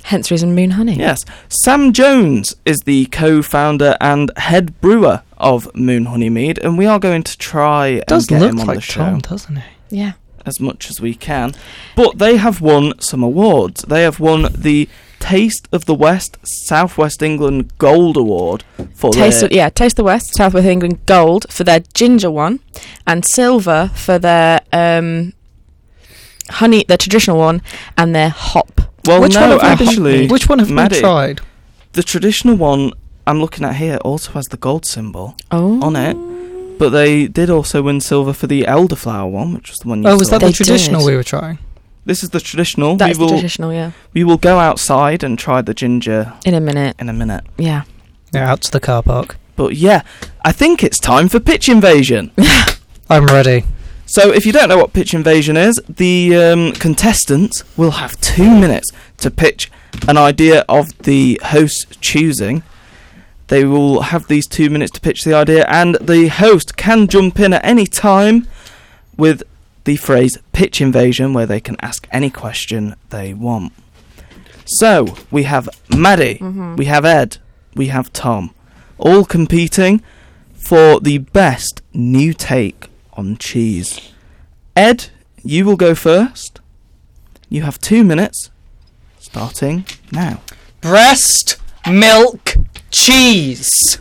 Hence reason Moonhoney. Yes. Sam Jones is the co-founder and head brewer of Moonhoney Mead, and we are going to try and get him on the show. Does look like Tom, doesn't he? Yeah. As much as we can. But they have won some awards. They have won the Taste of the West Southwest England Gold Award for Taste of the West Southwest England Gold for their ginger one, and silver for their honey, their traditional one, and their hop. Well, which one have Maddie, we tried? The traditional one I'm looking at here also has the gold symbol on it, but they did also win silver for the elderflower one, which was the one. Was that the traditional we were trying? This is the traditional. That's the traditional, yeah. We will go outside and try the ginger... In a minute. Yeah. Yeah, out to the car park. But yeah, I think it's time for Pitch Invasion. I'm ready. So if you don't know what Pitch Invasion is, the contestants will have 2 minutes to pitch an idea of the host's choosing. They will have these 2 minutes to pitch the idea, and the host can jump in at any time with... the phrase pitch invasion, where they can ask any question they want. So we have Maddie, we have Ed, we have Tom, all competing for the best new take on cheese. Ed, you will go first. You have 2 minutes, starting now. Breast milk cheese.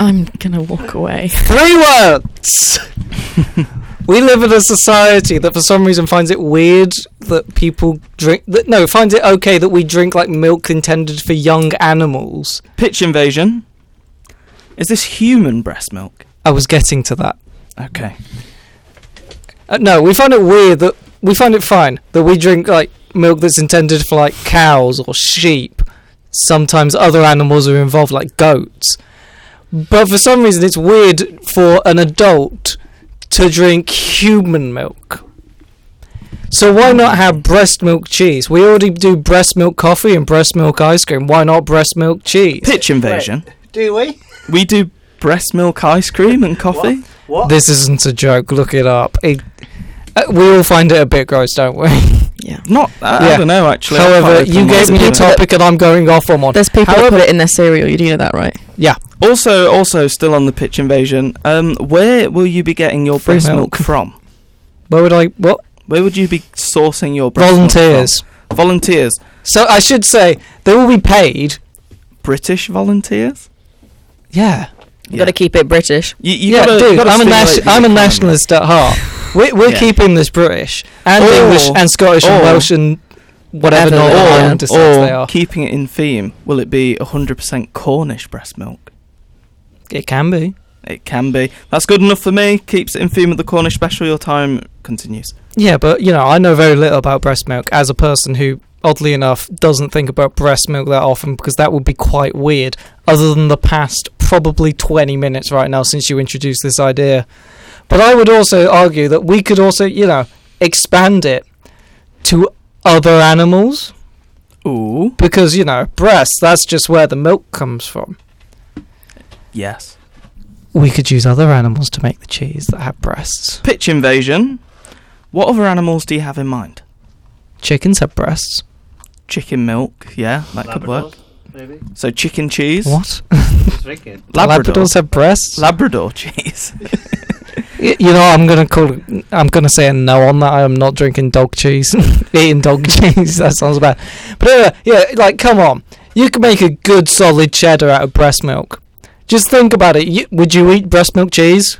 I'm going to walk away. 3 words. We live in a society that for some reason finds it weird that people drink... finds it okay that we drink, like, milk intended for young animals. Pitch Invasion. Is this human breast milk? I was getting to that. Okay. No, we find it weird that... We find it fine that we drink, like, milk that's intended for, like, cows or sheep. Sometimes other animals are involved, like goats. But for some reason, it's weird for an adult to drink human milk. So why not have breast milk cheese? We already do breast milk coffee and breast milk ice cream. Why not breast milk cheese? Pitch Invasion. Wait, do we? We do breast milk ice cream and coffee. What? This isn't a joke. Look it up. We all find it a bit gross, don't we? Yeah. I don't know, actually. However, you gave me a topic and I'm going off on one. There's people who put it in their cereal. You do know that, right? Yeah. Also, still on the Pitch Invasion, where will you be getting your breast milk from? Where would you be sourcing your breast milk from? Volunteers. So I should say, they will be paid. British volunteers? Yeah. You've got to keep it British. I'm a nationalist at heart. We're keeping this British and English and Scottish and Welsh and whatever nonsense they are. Keeping it in theme, will it be 100% Cornish breast milk? It can be. That's good enough for me. Keeps it in theme of the Cornish special. Your time continues. Yeah, but I know very little about breast milk as a person who, oddly enough, doesn't think about breast milk that often, because that would be quite weird. Other than the past probably 20 minutes right now since you introduced this idea. But I would also argue that we could also, expand it to other animals. Ooh. Because, breasts, that's just where the milk comes from. Yes. We could use other animals to make the cheese that have breasts. Pitch Invasion. What other animals do you have in mind? Chickens have breasts. Chicken milk, yeah, that could work. Maybe. So chicken cheese. What? Labradors have breasts. Labrador cheese. I'm gonna say a no on that. I am not drinking dog cheese. Eating dog cheese. That sounds bad. But anyway, come on. You can make a good solid cheddar out of breast milk. Just think about it. Would you eat breast milk cheese?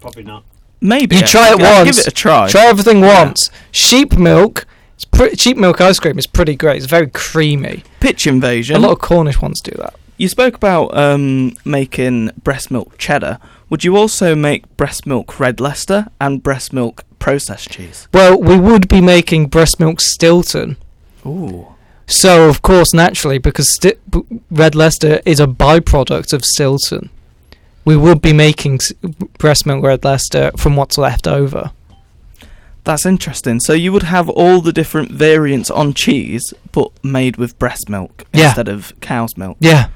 Probably not. Maybe. Give it a try. Try everything once. Sheep milk. Sheep milk ice cream is pretty great. It's very creamy. Pitch Invasion. A lot of Cornish ones do that. You spoke about making breast milk cheddar. Would you also make breast milk red Leicester and breast milk processed cheese? Well, we would be making breast milk Stilton. Ooh. So, of course, naturally, because red Leicester is a byproduct of Stilton, we would be making breast milk red Leicester from what's left over. That's interesting. So you would have all the different variants on cheese, but made with breast milk instead of cow's milk. Yeah.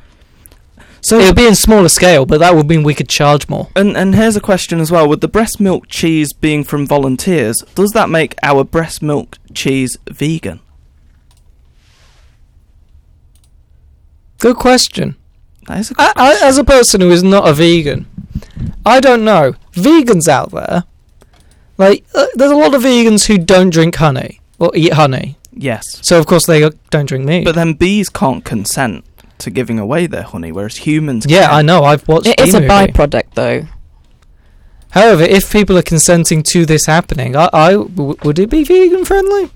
So it would be in smaller scale, but that would mean we could charge more. And here's a question as well. With the breast milk cheese being from volunteers, does that make our breast milk cheese vegan? Good question. That is a good question. As a person who is not a vegan, I don't know. Vegans out there, there's a lot of vegans who don't drink honey or eat honey. Yes. So, of course, they don't drink meat. But then bees can't consent to giving away their honey, whereas humans can. Yeah, I know, I've watched it. It's a byproduct, though. However, if people are consenting to this happening, would it be vegan-friendly?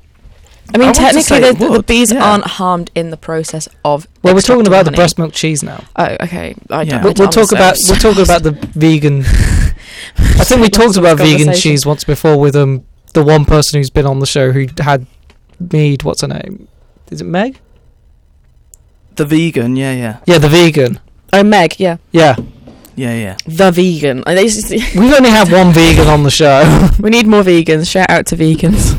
I mean, technically, the bees aren't harmed in the process of... Well, we're talking about honey. The breast milk cheese now. Oh, okay. We'll talk about the vegan... I think we talked about vegan cheese once before with the one person who's been on the show who had Mead, what's her name? Is it Meg? The vegan, yeah. Yeah, the vegan. Oh, Meg, yeah. Yeah. Yeah. The vegan. We've only had one vegan on the show. We need more vegans. Shout out to vegans.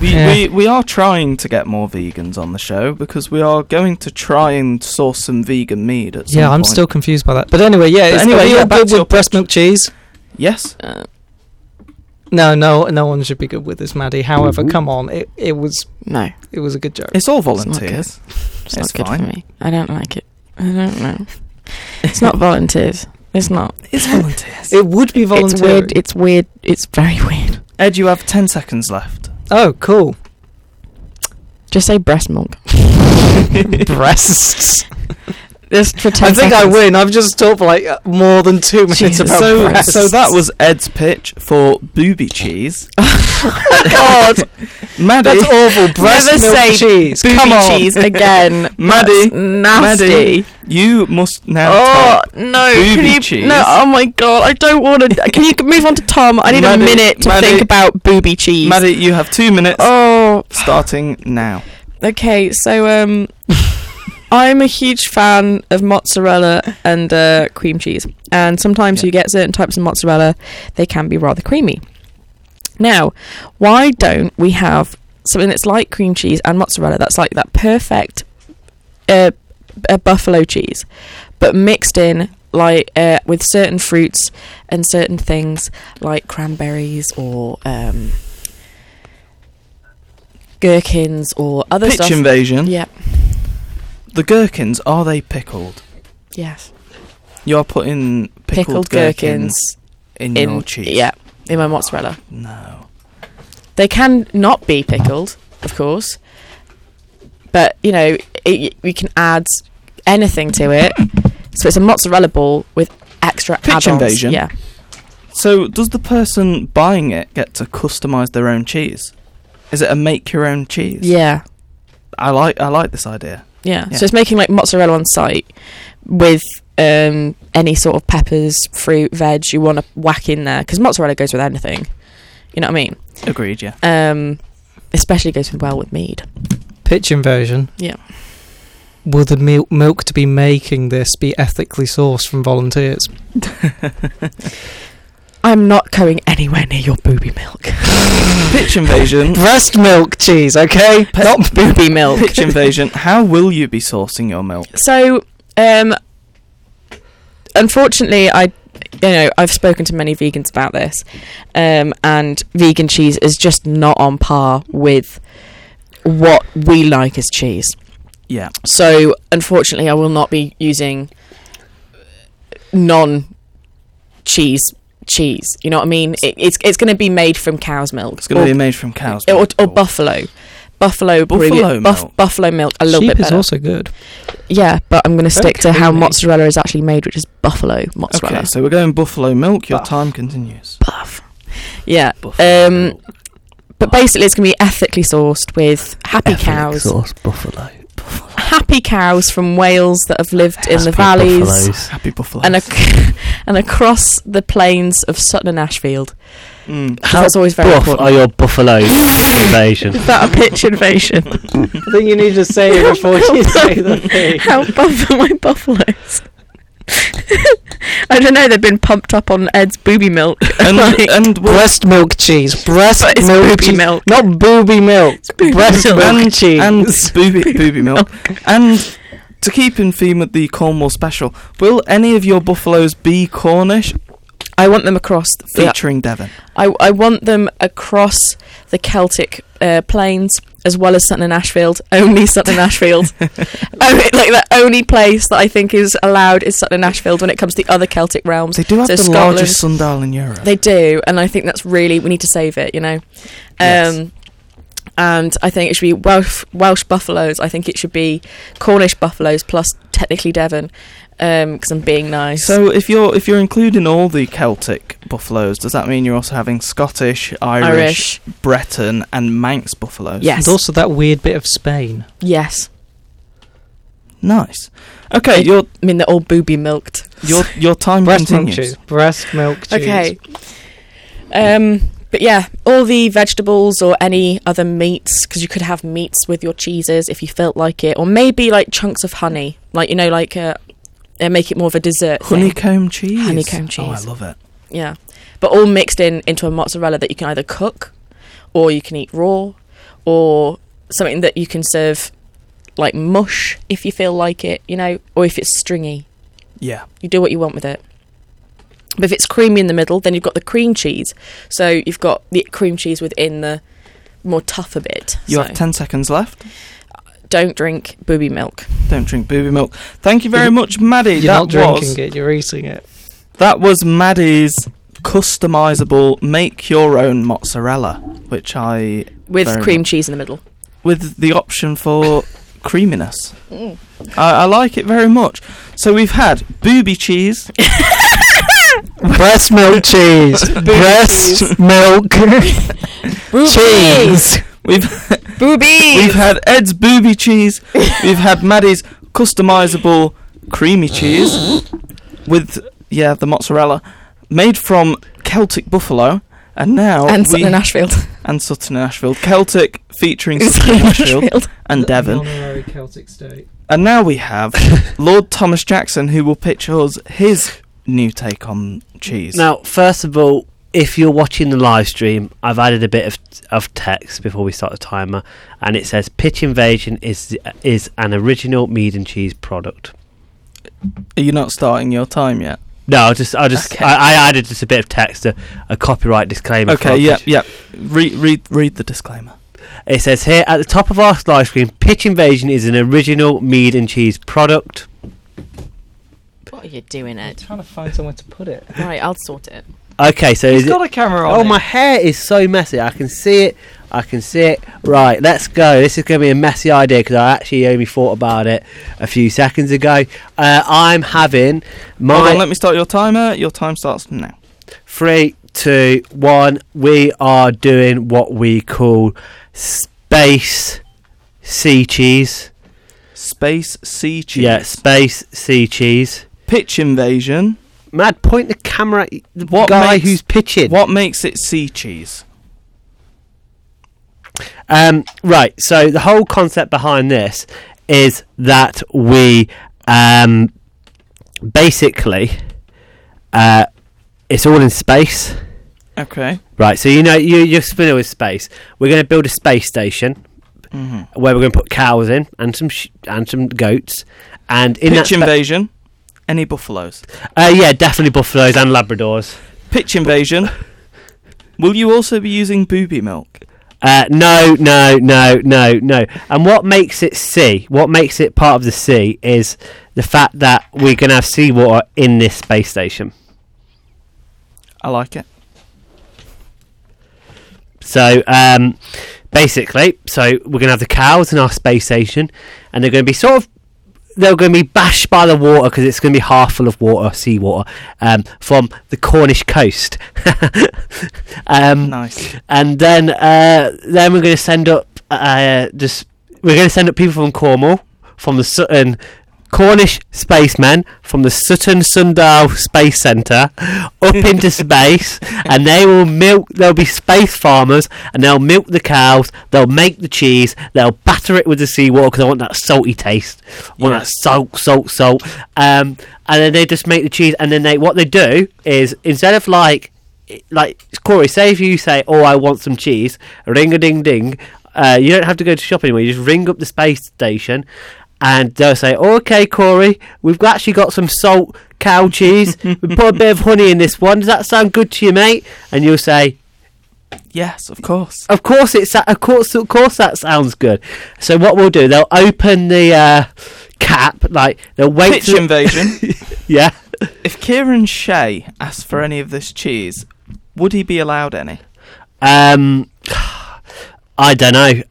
We are trying to get more vegans on the show because we are going to try and source some vegan mead at some point. Yeah, I'm still confused by that. But anyway, are we all good with breast milk cheese? Yes. No one should be good with this, Maddie. However, come on, it was a good joke. It's all volunteers. It's not good for me. I don't like it. I don't know. It's not volunteers. It's not. It's volunteers. It would be volunteers. It's weird. It's weird. It's very weird. Ed, you have 10 seconds left. Oh, cool. Just say breast milk. Breasts. Just for 10 seconds. I win. I've just talked for like more than 2 minutes about breasts. So that was Ed's pitch for booby cheese. God, Maddie, that's awful. Breast never milk say cheese. Booby come on. Cheese again, Maddie. That's nasty. Maddie, you must now. Oh no, booby cheese. No, oh my God, I don't want to. Can you move on to Tom? I need Maddie, a minute to Maddie, think about booby cheese. Maddie, you have 2 minutes. Oh, starting now. Okay, so I'm a huge fan of mozzarella and cream cheese, and sometimes you get certain types of mozzarella, they can be rather creamy. Now, why don't we have something that's like cream cheese and mozzarella, that's like that perfect buffalo cheese, but mixed in like with certain fruits and certain things like cranberries or gherkins or other stuff. Pitch Invasion. Yeah. The gherkins, are they pickled? Yes. You're putting pickled gherkins in your cheese? Yeah, in my mozzarella. Oh, no. They can not be pickled, of course. But, you know, we can add anything to it. So it's a mozzarella ball with extra add-ons. Pitch Invasion? Yeah. So does the person buying it get to customise their own cheese? Is it a make-your-own cheese? Yeah. I like this idea. Yeah, so it's making like mozzarella on site with any sort of peppers, fruit, veg you want to whack in there, because mozzarella goes with anything. You know what I mean? Agreed, yeah. Especially goes well with mead. Pitch Invasion. Yeah. Will the milk to be making this be ethically sourced from volunteers? I'm not going anywhere near your booby milk. Pitch Invasion. Breast milk cheese, okay? Not booby milk. Pitch Invasion. How will you be sourcing your milk? So, unfortunately, I've spoken to many vegans about this, and vegan cheese is just not on par with what we like as cheese. Yeah. So, unfortunately, I will not be using non-cheese. You know what I mean? It's going to be made from cow's milk. It's going to be made from cow's milk. Or buffalo. Buffalo milk a little bit better. Sheep is also good. Yeah, but I'm going to stick to how mozzarella is actually made, which is buffalo mozzarella. Okay, so we're going buffalo milk. Your time continues. Buff. Yeah. But basically it's going to be ethically sourced with happy cows. Ethically sourced buffalo. Happy cows from Wales that have lived in the valleys. Buffaloes. Happy buffaloes. And across the plains of Sutton and Ashfield. That's always very important. How buff are your buffaloes? Invasion. Is that a pitch invasion? I think you need to say it before you say the thing. How buff are my buffaloes? I don't know, they've been pumped up on Ed's booby milk. And breast milk cheese. Breast milk cheese. Not booby milk. Breast milk cheese. And booby milk. And to keep in theme with the Cornwall special, will any of your buffaloes be Cornish? I want them across... Featuring Devon. I want them across the Celtic plains, as well as Sutton and Ashfield. Only Sutton and Ashfield. The only place that I think is allowed is Sutton and Ashfield when it comes to the other Celtic realms. They do have Scotland, largest sundial in Europe. They do, and I think that's really... We need to save it, you know? Yes. And I think it should be Welsh buffaloes. I think it should be Cornish buffaloes plus technically Devon. Because I'm being nice. So if you're including all the Celtic buffaloes, does that mean you're also having Scottish, Irish. Breton and Manx buffaloes? Yes. And also that weird bit of Spain. Yes. Nice. Okay, they're all booby milked. Your time continues. Breast milk cheese. Okay. But yeah, all the vegetables or any other meats, because you could have meats with your cheeses if you felt like it, or maybe like chunks of honey, like you know, like make it more of a dessert honeycomb cheese. Oh, I love it. Yeah, but all mixed into a mozzarella that you can either cook or you can eat raw, or something that you can serve like mush if you feel like it, you know, or if it's stringy. Yeah, you do what you want with it. But if it's creamy in the middle, then you've got the cream cheese, so you've got the cream cheese within the more tougher bit. You have 10 seconds left. Don't drink booby milk. Thank you very much, Maddie. You're not drinking it, you're eating it. That was Maddie's customizable make your own mozzarella, which I with cream cheese in the middle, with the option for creaminess. I like it very much. So we've had booby cheese, breast milk cheese, breast milk cheese. We've had Ed's booby cheese. We've had Maddie's customizable creamy cheese with the mozzarella made from Celtic buffalo, and now Sutton and Ashfield Celtic featuring Sutton and Ashfield and Devon, honorary Celtic state. And now we have Lord Thomas Jackson, who will pitch us his new take on cheese. Now, first of all, if you're watching the live stream, I've added a bit of text before we start the timer, and it says Pitch Invasion is an original mead and cheese product. Are you not starting your time yet? No, okay. I added just a bit of text, a copyright disclaimer. Okay, yeah. Read the disclaimer. It says here at the top of our live stream, Pitch Invasion is an original mead and cheese product. What are you doing, Ed? I'm trying to find somewhere to put it. Right, I'll sort it. Okay, so he's got a camera on. Oh, my hair is so messy. I can see it. Right, let's go. This is going to be a messy idea because I actually only thought about it a few seconds ago. I'm having my... Hold on, let me start your timer. Your time starts now. 3, 2, 1. We are doing what we call space sea cheese. Space sea cheese. Yeah, space sea cheese. Pitch Invasion. Mad, point the camera at the guy who's pitching. What makes it sea cheese? Right, so the whole concept behind this is that we basically it's all in space. Okay. Right, so you're familiar with space. We're going to build a space station where we're going to put cows in and some goats, and in Pitch Invasion. Any buffaloes? Yeah, definitely buffaloes and Labradors. Pitch Invasion. Will you also be using booby milk? No. And what makes it sea? What makes it part of the sea is the fact that we're going to have seawater in this space station. I like it. So, basically, we're going to have the cows in our space station, and they're going to be they're going to be bashed by the water because it's going to be half full of water, seawater, from the Cornish coast. Nice. And then we're going to send up people from Cornwall, from the Sutton Cornish spacemen, from the Sutton Sundal Space Centre up into space, and they will milk. They'll be space farmers, and they'll milk the cows. They'll make the cheese. They'll batter it with the seawater because I want that salty taste. I want that salt. And then they just make the cheese. And then what they do is, instead of like Corey, say if you say, "Oh, I want some cheese," ring a ding ding. You don't have to go to shop anymore. You just ring up the space station. And they'll say, okay, Corey, we've actually got some salt cow cheese. We put a bit of honey in this one. Does that sound good to you, mate? And you'll say, yes, of course. Of course, that sounds good. So what we'll do, they'll open the cap, they'll wait. Pitch Invasion. Yeah. If Kieran Shea asked for any of this cheese, would he be allowed any? I don't know.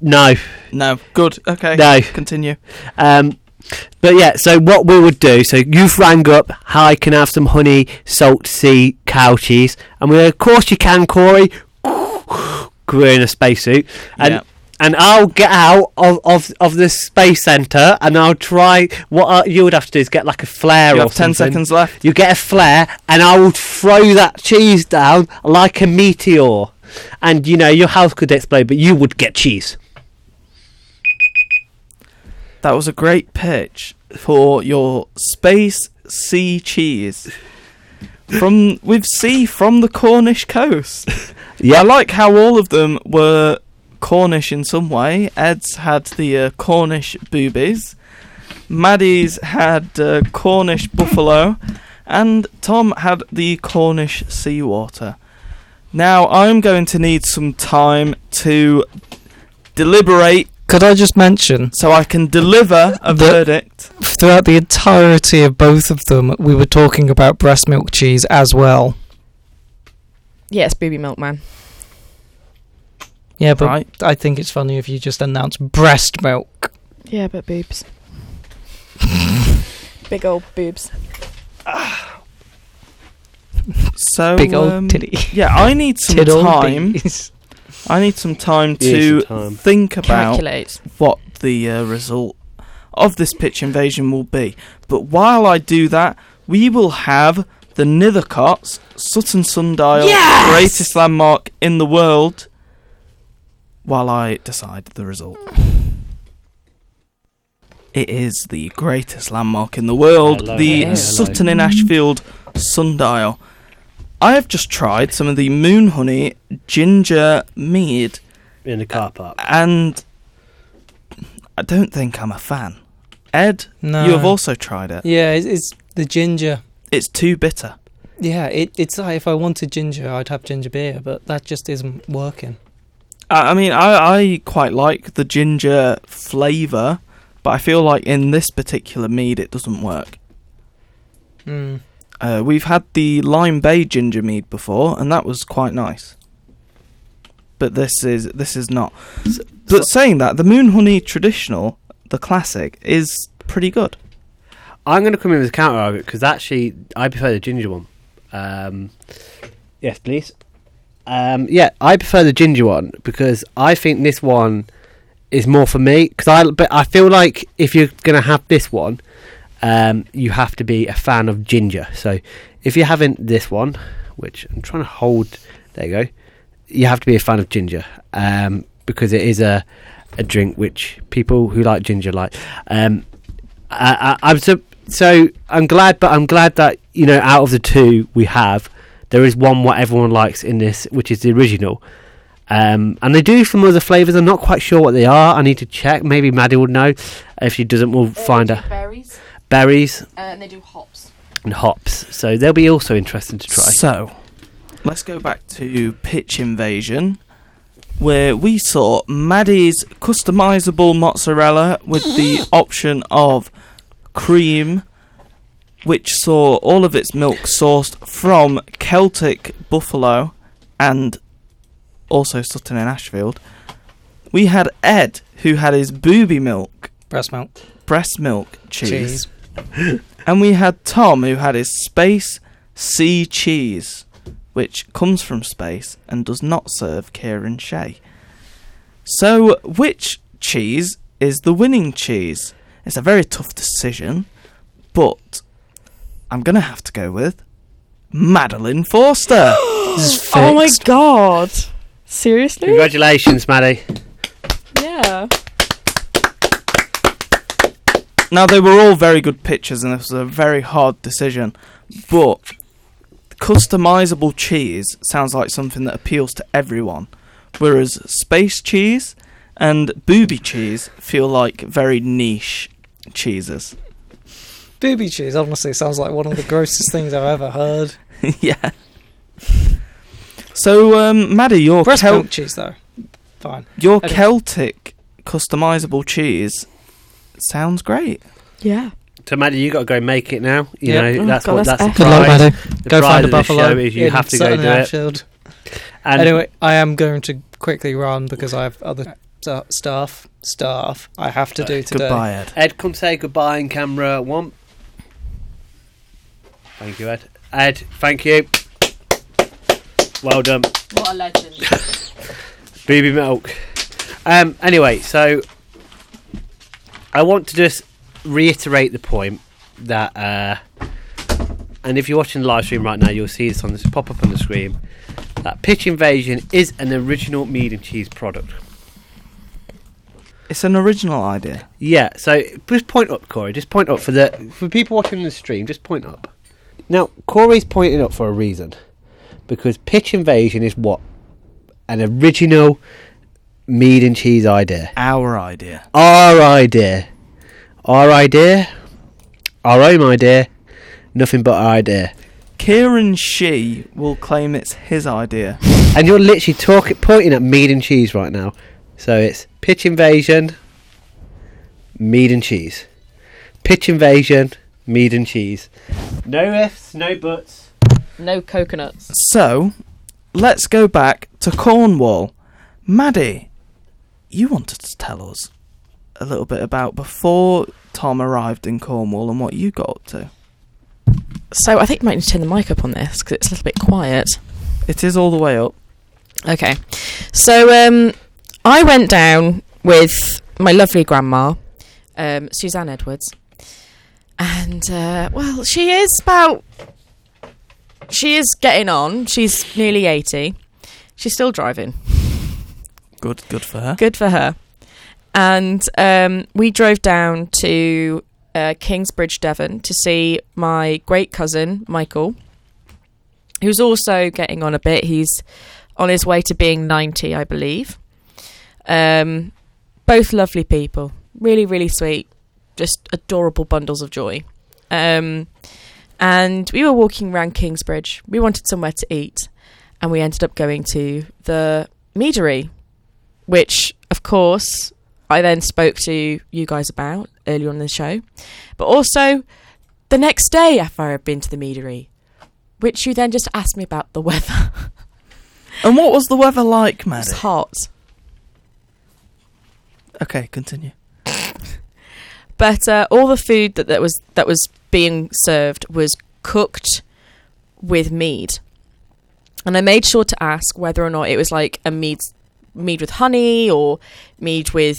No. No. Good. Okay. No. Continue. But yeah, so what we would do, so you've rang up, hi, can I have some honey, salt, sea, cow cheese? And we go, of course you can, Corey. We're in a spacesuit. And I'll get out of the space centre, and I'll try. You would have to do is get like a flare. You have 10 seconds left. You get a flare, and I will throw that cheese down like a meteor. And your house could explode, but you would get cheese. That was a great pitch for your space sea cheese from the Cornish coast. Yeah, I like how all of them were Cornish in some way. Ed's had the Cornish boobies, Maddie's had Cornish buffalo, and Tom had the Cornish seawater. Now I'm going to need some time to deliberate Could I just mention? So I can deliver a verdict. Throughout the entirety of both of them, we were talking about breast milk cheese as well. Yes, baby milk, man. Yeah, but right. I think it's funny if you just announce breast milk. Yeah, but boobs. Big old boobs. So big old titty. Yeah, I need some time. I need some time to think about what the result of this pitch invasion will be. But while I do that, we will have the Nithercotts, Sutton Sundial's greatest landmark in the world, while I decide the result. It is the greatest landmark in the world, Sutton in Ashfield Sundial. I have just tried some of the Moonhoney Ginger Mead. In the car park. And I don't think I'm a fan. Ed, you have also tried it. Yeah, it's the ginger. It's too bitter. Yeah, it's like if I wanted ginger, I'd have ginger beer, but that just isn't working. I mean, I quite like the ginger flavour, but I feel like in this particular mead it doesn't work. Mm. We've had the Lyme Bay ginger mead before, and that was quite nice. But this is not. But saying that, the Moonhoney traditional, the classic, is pretty good. I'm going to come in with a counter argument because actually I prefer the ginger one. Yes, please. Yeah, I prefer the ginger one because I think this one is more for me. But I feel like if you're going to have this one, you have to be a fan of ginger. So if you're having this one, which I'm trying to hold, there you go, you have to be a fan of ginger because it is a drink which people who like ginger like. I'm glad that, you know, out of the two we have, there is one what everyone likes in this, which is the original. And they do some other flavours. I'm not quite sure what they are. I need to check. Maybe Maddie would know. If she doesn't, we'll find her. Berries. And they do hops. And hops. So they'll be also interesting to try. So let's go back to Pitch Invasion, where we saw Maddie's customisable mozzarella with the option of cream, which saw all of its milk sourced from Celtic buffalo and also Sutton in Ashfield. We had Ed, who had his booby milk. Breast milk cheese. And we had Tom, who had his Space Sea cheese, which comes from space and does not serve Kieran Shea. So, which cheese is the winning cheese? It's a very tough decision, but I'm going to have to go with Madeline Forster. Oh my god. Seriously? Congratulations, Maddie. Yeah. Now, they were all very good pitches, and this was a very hard decision, but customisable cheese sounds like something that appeals to everyone, whereas space cheese and booby cheese feel like very niche cheeses. Booby cheese honestly sounds like one of the grossest things I've ever heard. Yeah. So, Maddie, your milk cheese though. Fine. Your Celtic customisable cheese sounds great. Yeah. So, Maddie, you got to go make it now. You know, that's good luck, Maddie. Go find a buffalo. You have to go do it. And anyway, I am going to quickly run because I have other stuff I have to do today. Goodbye, Ed. Ed, come say goodbye in camera one. Thank you, Ed. Ed, thank you. Well done. What a legend. Booby milk. Anyway, so I want to just reiterate the point that, and if you're watching the live stream right now, you'll see this on this pop up on the screen, that Pitch Invasion is an original mead and cheese product. It's an original idea. Yeah, so just point up, Corey. Just point up for people watching the stream. Just point up. Now, Corey's pointing up for a reason, because Pitch Invasion is what? An original mead and cheese idea. Our idea. Our own idea. Nothing but our idea. Kieran Shea will claim it's his idea. And you're literally pointing at mead and cheese right now. So it's Pitch Invasion. mead and cheese. Pitch Invasion, mead and cheese. No ifs, no buts. No coconuts. So, let's go back to Cornwall. Maddie, you wanted to tell us a little bit about before Tom arrived in Cornwall and what you got up to. So, I think you might need to turn the mic up on this because it's a little bit quiet. It is all the way up. Okay. So, I went down with my lovely grandma, Suzanne Edwards. And, well, she is getting on. She's nearly 80. She's still driving. Good for her. Good for her. And we drove down to Kingsbridge, Devon, to see my great cousin, Michael, who's also getting on a bit. He's on his way to being 90, I believe. Both lovely people. Really, really sweet. Just adorable bundles of joy. And we were walking around Kingsbridge. We wanted somewhere to eat. And we ended up going to the meadery, which, of course, I then spoke to you guys about earlier on in the show. But also, the next day after I had been to the meadery, which you then just asked me about the weather. And what was the weather like, Maddie? It was hot. Okay, continue. But all the food that was being served was cooked with mead, and I made sure to ask whether or not it was like a mead with honey or mead with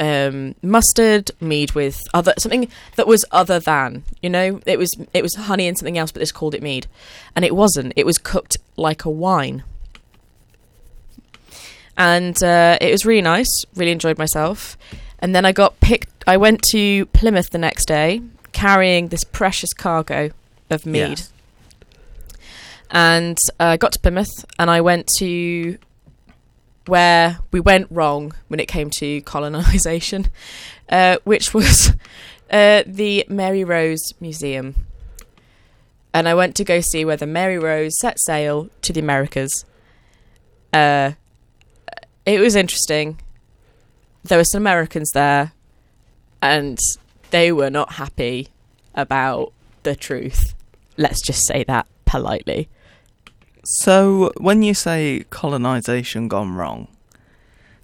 mustard, mead with other something that was other than, you know, it was honey and something else, but they just called it mead, and it wasn't. It was cooked like a wine, and it was really nice. Really enjoyed myself. And then I got picked. I went to Plymouth the next day, carrying this precious cargo of mead. Yeah. And I got to Plymouth, and I went to where we went wrong when it came to colonisation, which was the Mary Rose Museum. And I went to go see where the Mary Rose set sail to the Americas. It was interesting. There were some Americans there, and they were not happy about the truth. Let's just say that politely. So, when you say colonisation gone wrong,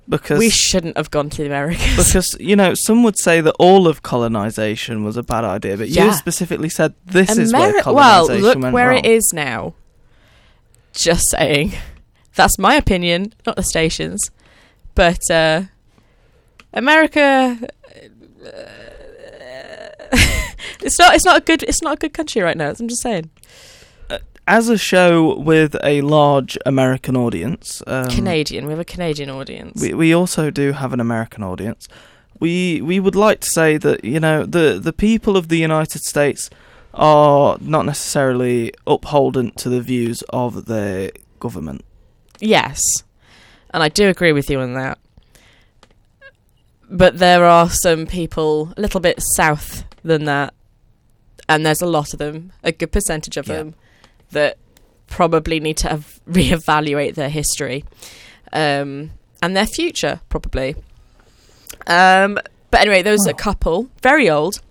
because we shouldn't have gone to the Americas. Because, you know, some would say that all of colonisation was a bad idea, but you specifically said this is where colonisation went wrong. Well, look where it is now. Just saying. That's my opinion, not the station's. But, America, it's not a good country right now. I'm just saying. As a show with a large American audience, we have a Canadian audience. We also do have an American audience. We would like to say that, you know, the people of the United States are not necessarily upholden to the views of their government. Yes, and I do agree with you on that. But there are some people a little bit south than that, and there's a lot of them, a good percentage of them, that probably need to reevaluate their history and their future, probably. But anyway, there was a couple, very old,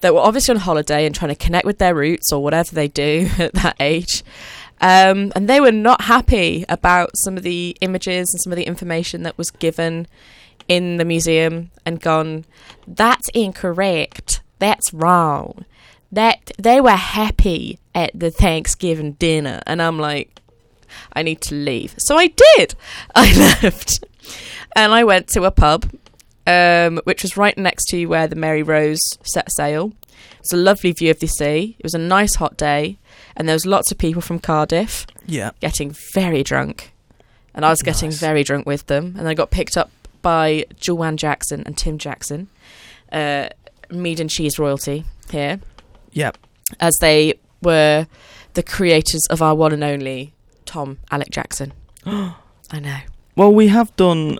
that were obviously on holiday and trying to connect with their roots or whatever they do at that age. And they were not happy about some of the images and some of the information that was given in the museum and gone, that's incorrect, that's wrong, that they were happy at the Thanksgiving dinner. And I'm like, I need to leave. So I did. I left. And I went to a pub, which was right next to where the Mary Rose set sail. It's a lovely view of the sea. It was a nice hot day. And there was lots of people from Cardiff getting very drunk. And I was getting very drunk with them. And I got picked up by Joanne Jackson and Tim Jackson, Mead and Cheese royalty here. Yep. As they were the creators of our one and only Tom Alec Jackson. I know. Well, we have done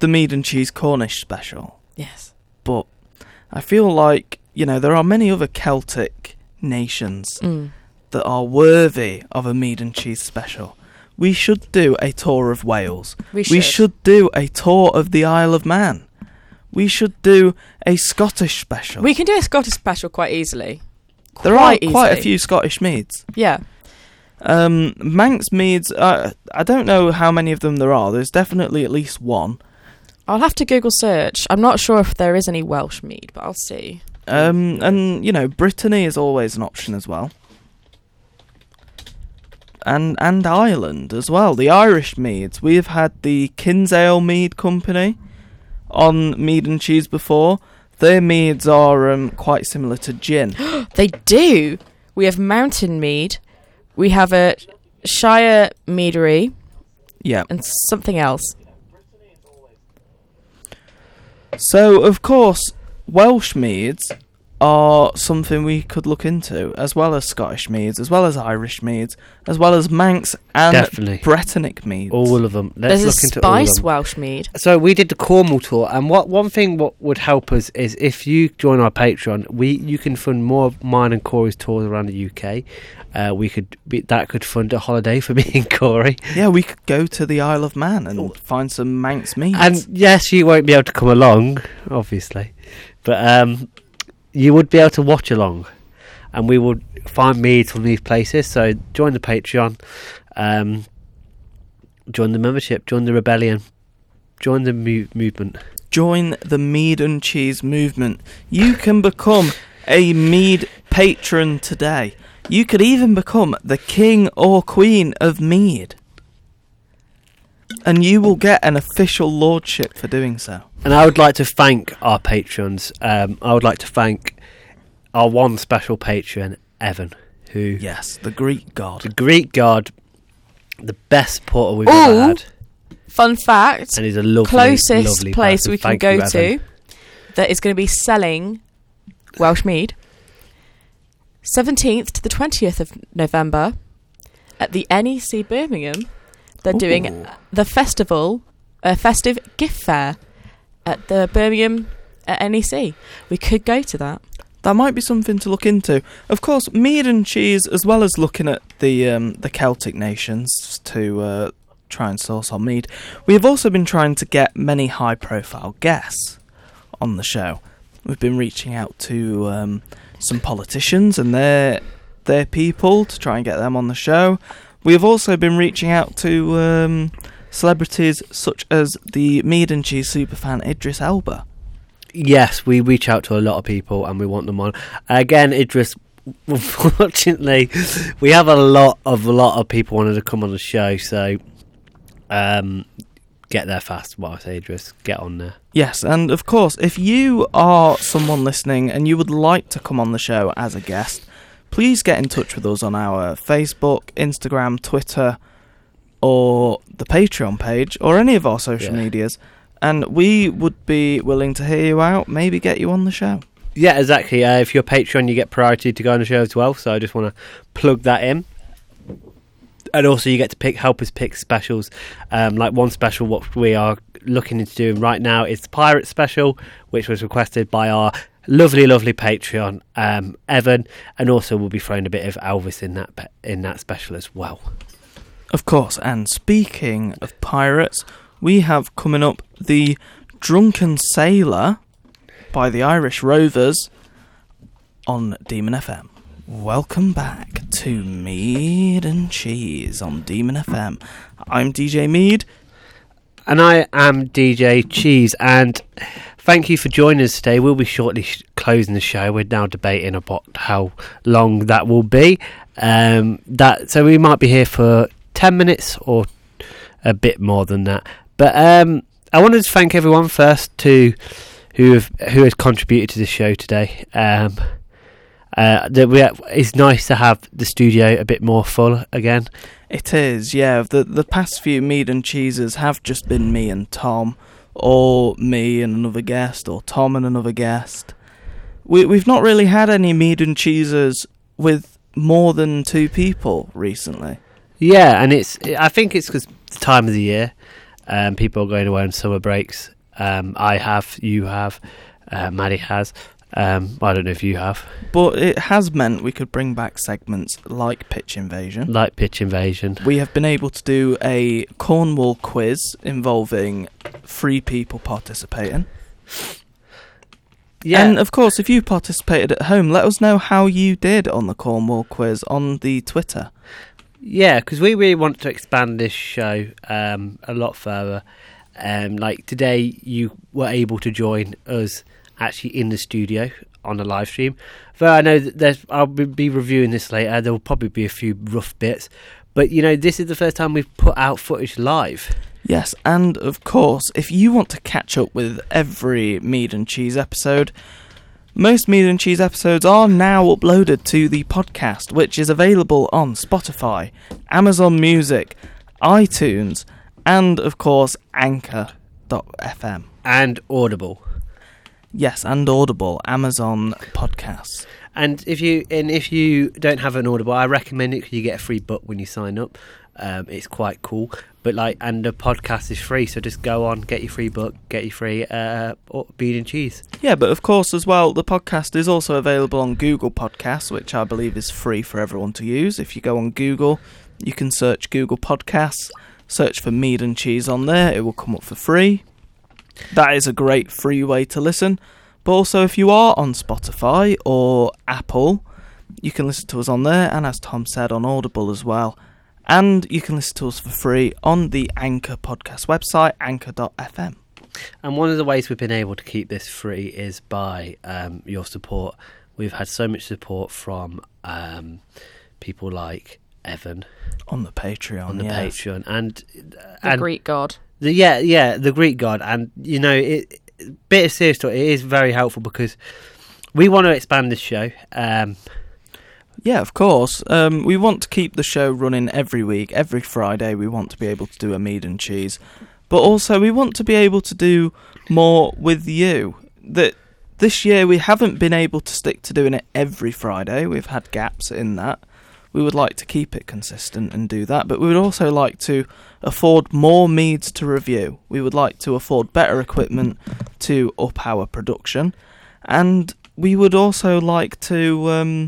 the Mead and Cheese Cornish special. Yes. But I feel like, you know, there are many other Celtic nations that are worthy of a Mead and Cheese special. We should do a tour of Wales. We should do a tour of the Isle of Man. we should do a Scottish special. We can do a Scottish special quite easily. There are quite a few Scottish meads. Yeah. Manx meads, I don't know how many of them there are. There's definitely at least one. I'll have to Google search. I'm not sure if there is any Welsh mead, but I'll see. And, you know, Brittany is always an option as well. And Ireland as well. The Irish meads. We've had the Kinsale Mead Company on Mead and Cheese before. Their meads are quite similar to gin. They do. We have Mountain Mead. We have a Shire Meadery. Yeah. And something else. So, of course, Welsh meads are something we could look into, as well as Scottish meads, as well as Irish meads, as well as Manx and Brittonic meads. All of them. Let's look into all of them. Welsh mead. So we did the Cornwall tour, and one thing would help us is if you join our Patreon, you can fund more of mine and Corey's tours around the UK. That could fund a holiday for me and Corey. Yeah, we could go to the Isle of Man and find some Manx meads. And yes, you won't be able to come along, obviously, but you would be able to watch along, and we would find meads from these places. So join the Patreon, join the membership, join the rebellion, join the movement, join the Mead and Cheese movement. You can become a mead patron today. You could even become the king or queen of mead, and you will get an official lordship for doing so. And I would like to thank our patrons. I would like to thank our one special patron, Evan, who... Yes, the Greek god. The Greek god, the best porter we've ever had. Fun fact, and he's a lovely, closest lovely place person. We can go to that is going to be selling Welsh mead, 17th to the 20th of November at the NEC Birmingham. They're doing the festival, a festive gift fair at the Birmingham at NEC. We could go to that. That might be something to look into. Of course, mead and cheese, as well as looking at the Celtic nations to try and source our mead, we have also been trying to get many high-profile guests on the show. We've been reaching out to some politicians and their people to try and get them on the show. We've also been reaching out to celebrities such as the Mead and Cheese superfan Idris Elba. Yes, we reach out to a lot of people and we want them on. Again, Idris, unfortunately, we have a lot of people wanting to come on the show, so get there fast. Well, I say Idris, get on there. Yes, and of course, if you are someone listening and you would like to come on the show as a guest, please get in touch with us on our Facebook, Instagram, Twitter, or the Patreon page, or any of our social medias, and we would be willing to hear you out, maybe get you on the show. Yeah, exactly. If you're a Patreon, you get priority to go on the show as well, so I just want to plug that in. And also you get to help us pick specials, like one special what we are looking into doing right now is the Pirate Special, which was requested by our lovely Patreon, Evan, and also we'll be throwing a bit of Elvis in that special as well. Of course, and speaking of pirates, we have coming up the Drunken Sailor by the Irish Rovers on Demon FM. Welcome back to Mead and Cheese on Demon FM. I'm DJ Mead. And I am DJ Cheese, and thank you for joining us today. We'll be shortly closing the show. We're now debating about how long that will be. So we might be here for 10 minutes or a bit more than that. But I wanted to thank everyone first who has contributed to the show today. It's nice to have the studio a bit more full again. It is, yeah. The past few Mead and Cheeses have just been me and Tom, or me and another guest, or Tom and another guest. We've not really had any Mead and Cheeses with more than two people recently. Yeah, and I think it's because the time of the year, people are going away on summer breaks. I have, you have, Maddie has. I don't know if you have. But it has meant we could bring back segments like Pitch Invasion. We have been able to do a Cornwall quiz involving 3 people participating. Yeah. And of course, if you participated at home, let us know how you did on the Cornwall quiz on the Twitter. Yeah, because we really want to expand this show a lot further. Like today, you were able to join us actually in the studio on a live stream. Though I know that I'll be reviewing this later. There will probably be a few rough bits. But, you know, this is the first time we've put out footage live. Yes, and of course, if you want to catch up with every Mead and Cheese episode, most Mead and Cheese episodes are now uploaded to the podcast, which is available on Spotify, Amazon Music, iTunes, and of course, Anchor.fm. And Audible. Yes, and Audible, Amazon Podcasts. And if you don't have an Audible, I recommend it because you get a free book when you sign up. It's quite cool. But and the podcast is free, so just go on, get your free book, get your free bean and cheese. Yeah, but of course as well, the podcast is also available on Google Podcasts, which I believe is free for everyone to use. If you go on Google, you can search Google Podcasts, search for Mead and Cheese on there. It will come up for free. That is a great free way to listen. But also, if you are on Spotify or Apple, you can listen to us on there, and as Tom said, on Audible as well. And you can listen to us for free on the Anchor podcast website, anchor.fm. And one of the ways we've been able to keep this free is by your support. We've had so much support from people like Evan. On the Patreon, Patreon. And the Greek God. The Greek God. And, you know, bit of serious talk, it is very helpful because we want to expand this show. Yeah, of course. We want to keep the show running every week. Every Friday we want to be able to do a Mead and Cheese. But also we want to be able to do more with you. That this year we haven't been able to stick to doing it every Friday. We've had gaps in that. We would like to keep it consistent and do that, but we would also like to afford more meads to review. We would like to afford better equipment to up our production, and we would also like to,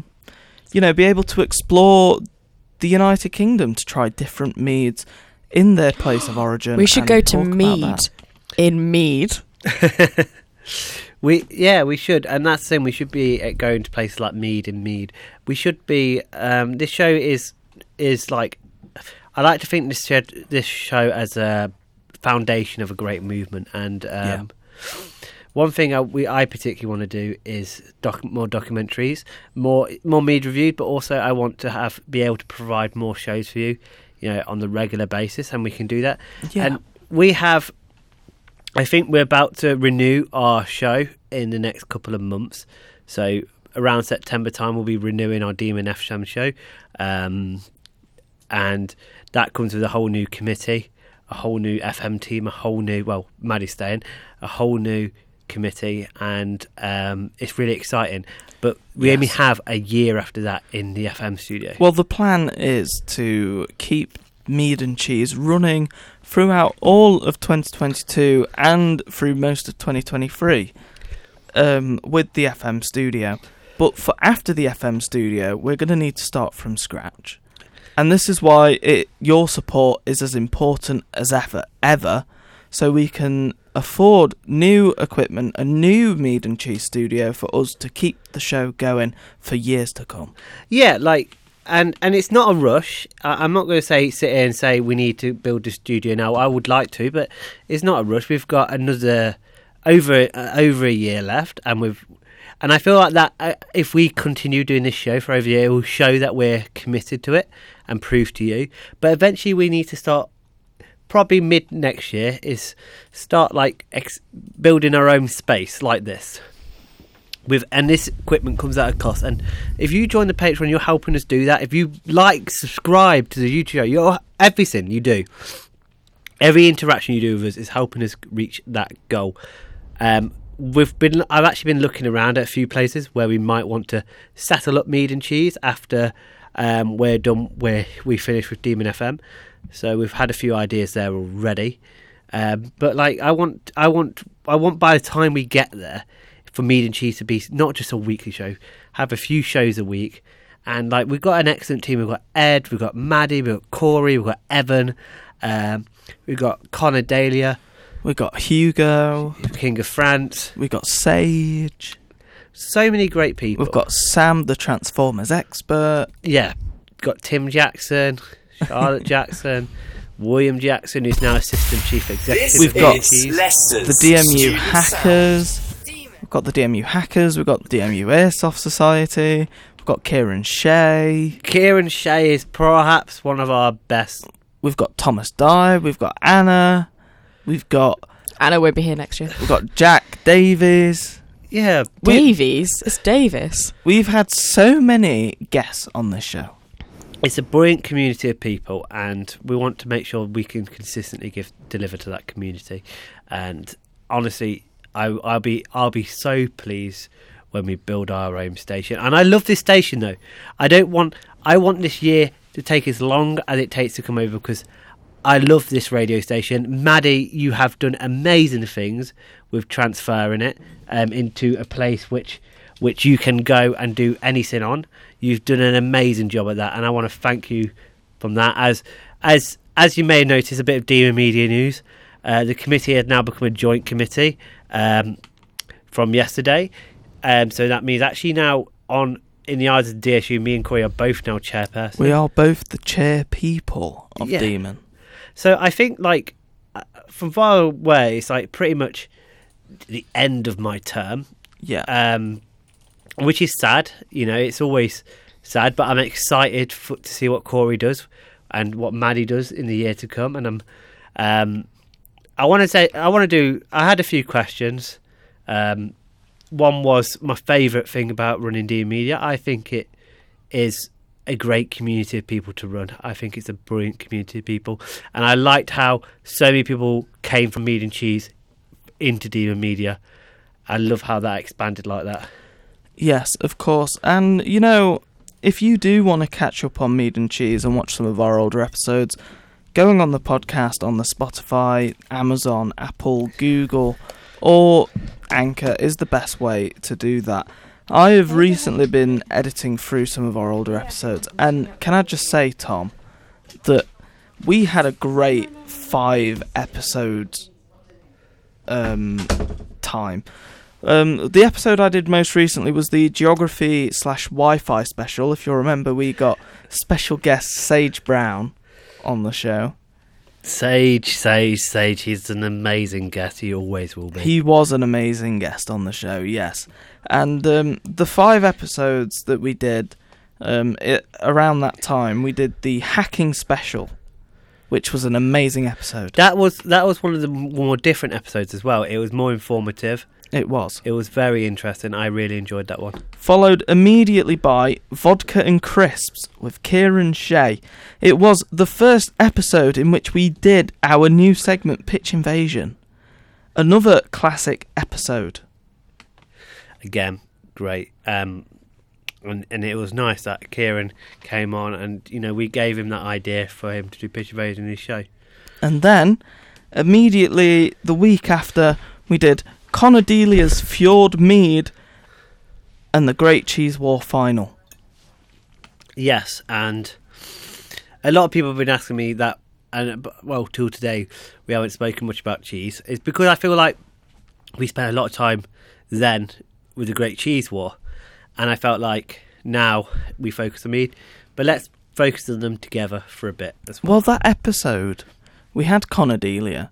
be able to explore the United Kingdom to try different meads in their place of origin. We should go to Mead in Mead. We should, and that's the thing. We should be going to places like Mead and Mead. We should be. This show is like, I like to think this show as a foundation of a great movement. And one thing I particularly want to do is more documentaries, more Mead reviews, but also I want to be able to provide more shows for you, you know, on the regular basis, and we can do that. Yeah. And we have. I think we're about to renew our show in the next couple of months. So around September time, we'll be renewing our Demon FM show. And that comes with a whole new committee, a whole new FM team, a whole new, well, Maddie's staying, a whole new committee. And it's really exciting. But we only have a year after that in the FM studio. Well, the plan is to keep Mead and Cheese running throughout all of 2022 and through most of 2023 with the FM studio. But for after the FM studio, we're going to need to start from scratch. And this is why your support is as important as ever, so we can afford new equipment, a new Mead and Cheese studio for us to keep the show going for years to come. Yeah, And it's not a rush. I'm not going to sit here and say we need to build a studio now. I would like to, but it's not a rush. We've got another over a year left, and I feel like that if we continue doing this show for over a year, it will show that we're committed to it and prove to you. But eventually, we need to start. Probably mid next year is start building our own space like this. And this equipment comes at a cost. And if you join the Patreon, you're helping us do that. If you subscribe to the YouTube show, everything you do, every interaction you do with us is helping us reach that goal. I've actually been looking around at a few places where we might want to settle up Mead and Cheese after we're done, where we finish with Demon FM. So we've had a few ideas there already. But I want by the time we get there, for Mead and Cheese to be not just a weekly show, have a few shows a week. And we've got an excellent team. We've got Ed, we've got Maddie, we've got Corey, we've got Evan, we've got Connadelia. We've got Hugo. King of France. We've got Sage. So many great people. We've got Sam, the Transformers expert. Yeah. Got Tim Jackson, Charlotte Jackson, William Jackson, who's now Assistant Chief Executive. We've got the DMU Hackers. We've got the DMU Hackers. We've got the DMU Airsoft Society. We've got Kieran Shea. Kieran Shea is perhaps one of our best. We've got Thomas Dye. We've got Anna. We've got... Anna won't be here next year. We've got Jack Davies. Yeah. Davies? It's Davis. We've had so many guests on this show. It's a buoyant community of people, and we want to make sure we can consistently deliver to that community. And honestly, I'll be so pleased when we build our own station. And I love this station, though. I want this year to take as long as it takes to come over, because I love this radio station. Maddie, you have done amazing things with transferring it into a place which you can go and do anything on. You've done an amazing job at that, and I want to thank you from that. As you may have noticed, a bit of Demon Media news. The committee has now become a joint committee from yesterday. So that means actually now in the eyes of DSU, me and Corey are both now chairpersons. We are both the chair people of Demon. So I think, like, from far away, it's like pretty much the end of my term. Yeah. Which is sad. You know, it's always sad, but I'm excited to see what Corey does and what Maddie does in the year to come. And I had a few questions. One was my favourite thing about running Demon Media. I think it is a great community of people to run. I think it's a brilliant community of people. And I liked how so many people came from Mead and Cheese into Demon Media. I love how that expanded like that. Yes, of course. And, you know, if you do want to catch up on Mead and Cheese and watch some of our older episodes, going on the podcast on the Spotify, Amazon, Apple, Google, or Anchor is the best way to do that. I have recently been editing through some of our older episodes, and can I just say, Tom, that we had a great 5 episodes time. The episode I did most recently was the geography/Wi-Fi special. If you remember, we got special guest Sage Brown on the show. Sage, he's an amazing guest. He always will be. He was an amazing guest on the show, yes. And the 5 episodes that we did around that time, we did the hacking special, which was an amazing episode. That was one of the more different episodes as well. It was more informative. It was. It was very interesting. I really enjoyed that one. Followed immediately by Vodka and Crisps with Kieran Shea. It was the first episode in which we did our new segment, Pitch Invasion. Another classic episode. Again, great. And it was nice that Kieran came on and, you know, we gave him that idea for him to do Pitch Invasion in his show. And then, immediately the week after, we did Connadelia's Fjord Mead and the Great Cheese War final. Yes, and a lot of people have been asking me that, and well, till today we haven't spoken much about cheese. It's because I feel like we spent a lot of time then with the Great Cheese War, and I felt like now we focus on mead, but let's focus on them together for a bit as well. Well, that episode we had Connadelia.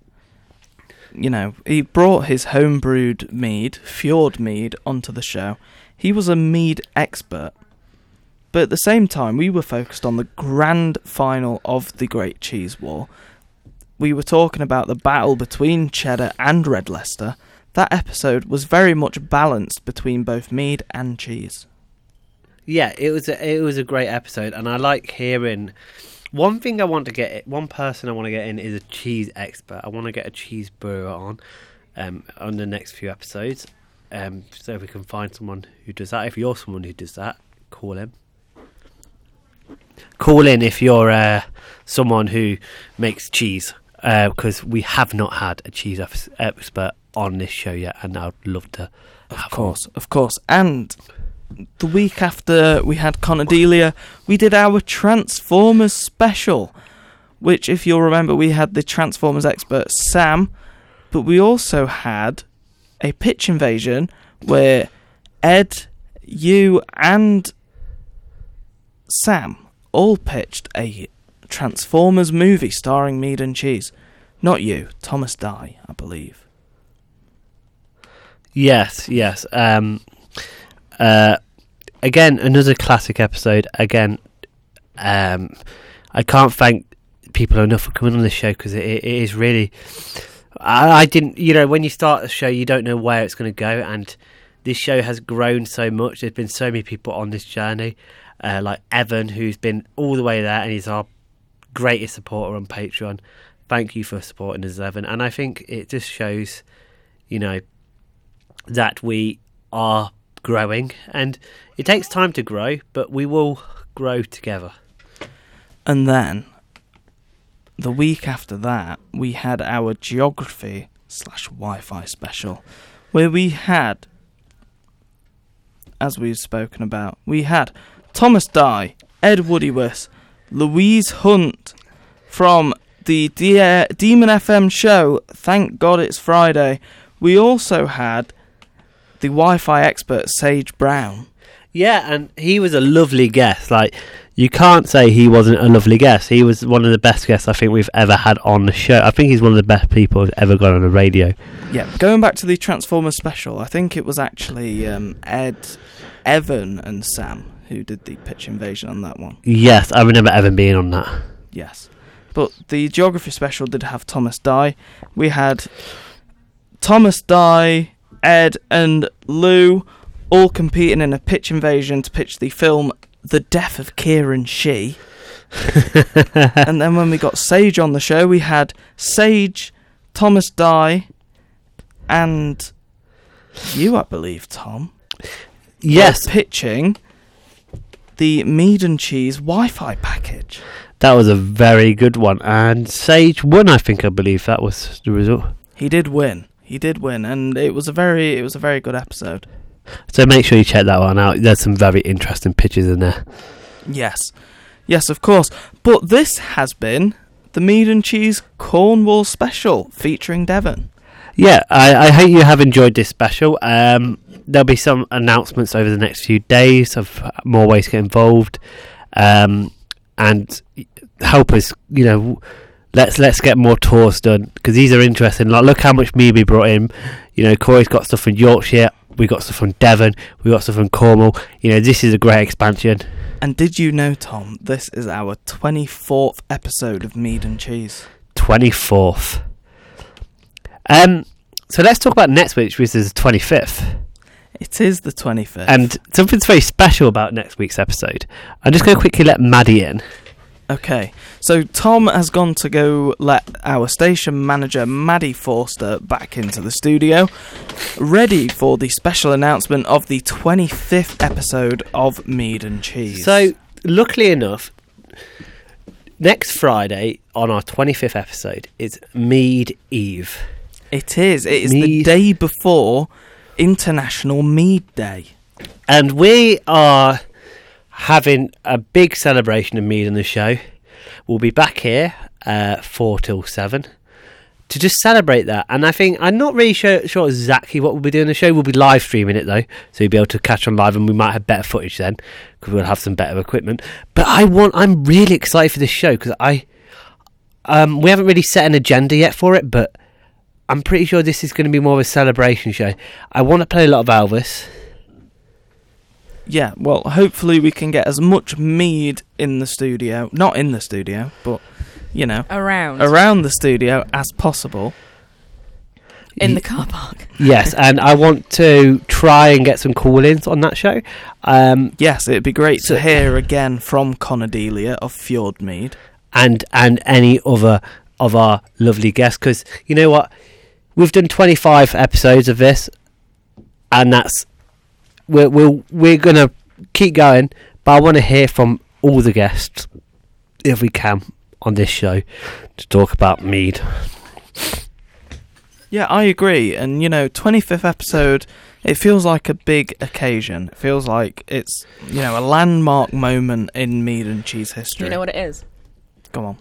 You know, he brought his homebrewed mead, Fjord Mead, onto the show. He was a mead expert. But at the same time, we were focused on the grand final of the Great Cheese War. We were talking about the battle between Cheddar and Red Leicester. That episode was very much balanced between both mead and cheese. Yeah, it was a great episode, and I like hearing... One person I want to get in is a cheese expert. I want to get a cheese brewer on the next few episodes. So if we can find someone who does that. If you're someone who does that, call him. Call in if you're someone who makes cheese, because we have not had a cheese expert on this show yet, and I'd love to. Of course. And the week after we had Connadelia, we did our Transformers special, which, if you'll remember, we had the Transformers expert Sam But we also had a pitch invasion where Ed, you and Sam all pitched a Transformers movie starring Mead and Cheese. Not you, Thomas Dye, I believe. Yes. Again, another classic episode. Again, I can't thank people enough for coming on this show, because it is really... I didn't... You know, when you start a show, you don't know where it's going to go, and this show has grown so much. There's been so many people on this journey, like Evan, who's been all the way there, and he's our greatest supporter on Patreon. Thank you for supporting us, Evan. And I think it just shows, you know, that we are growing, and it takes time to grow, but we will grow together. And then the week after that, we had our geography / Wi-Fi special, where we had, as we've spoken about, we had Thomas Dye, Ed Woodyworth, Louise Hunt from the Demon FM show, Thank God It's Friday. We also had the Wi-Fi expert, Sage Brown. Yeah, and he was a lovely guest. Like, you can't say he wasn't a lovely guest. He was one of the best guests I think we've ever had on the show. I think he's one of the best people who's ever gone on the radio. Yeah, going back to the Transformers special, I think it was actually Ed, Evan and Sam who did the pitch invasion on that one. Yes, I remember Evan being on that. Yes. But the geography special did have Thomas Dye. We had Thomas Dye, Ed and Lou all competing in a pitch invasion to pitch the film The Death of Kieran Shee. And then when we got Sage on the show, we had Sage, Thomas Dye, and you, I believe, Tom. Yes. Pitching the Mead and Cheese Wi-Fi package. That was a very good one. And Sage won, I believe that was the result. He did win, and it was a very good episode. So make sure you check that one out. There's some very interesting pictures in there. Yes, of course. But this has been the Mead and Cheese Cornwall special featuring Devon. Yeah, I hope you have enjoyed this special. There'll be some announcements over the next few days of more ways to get involved, and help us, you know. Let's get more tours done, because these are interesting. Like, look how much Mimi brought in. You know, Corey's got stuff from Yorkshire. We got stuff from Devon. We got stuff from Cornwall. You know, this is a great expansion. And did you know, Tom, this is our 24th episode of Mead and Cheese. 24th. So let's talk about next week, which is the 25th. It is the 25th. And something's very special about next week's episode. I'm just going to quickly let Maddie in. Okay, so Tom has gone to go let our station manager, Maddie Forster, back into the studio, ready for the special announcement of the 25th episode of Mead and Cheese. So, luckily enough, next Friday on our 25th episode is Mead Eve. It is Mead. The day before International Mead Day. And we are having a big celebration of mead on the show. We'll be back here 4 till 7 to just celebrate that. And I think, I'm not really sure exactly what we'll be doing on the show. We'll be live streaming it though, so you'll be able to catch on live, and we might have better footage then because we'll have some better equipment. But I'm really excited for this show, because we haven't really set an agenda yet for it, but I'm pretty sure this is going to be more of a celebration show. I want to play a lot of Elvis. Yeah, well, hopefully we can get as much mead in the studio, not in the studio, but, you know, around the studio as possible. In the car park. Yes, and I want to try and get some call-ins on that show. Yes, it'd be great to hear again from Connadelia of Fjord Mead. And any other of our lovely guests, because, you know what, we've done 25 episodes of this, and that's... We're going to keep going, but I want to hear from all the guests, if we can, on this show to talk about mead. Yeah, I agree. And, you know, 25th episode, it feels like a big occasion. It feels like it's, you know, a landmark moment in Mead and Cheese history. You know what it is? Go on.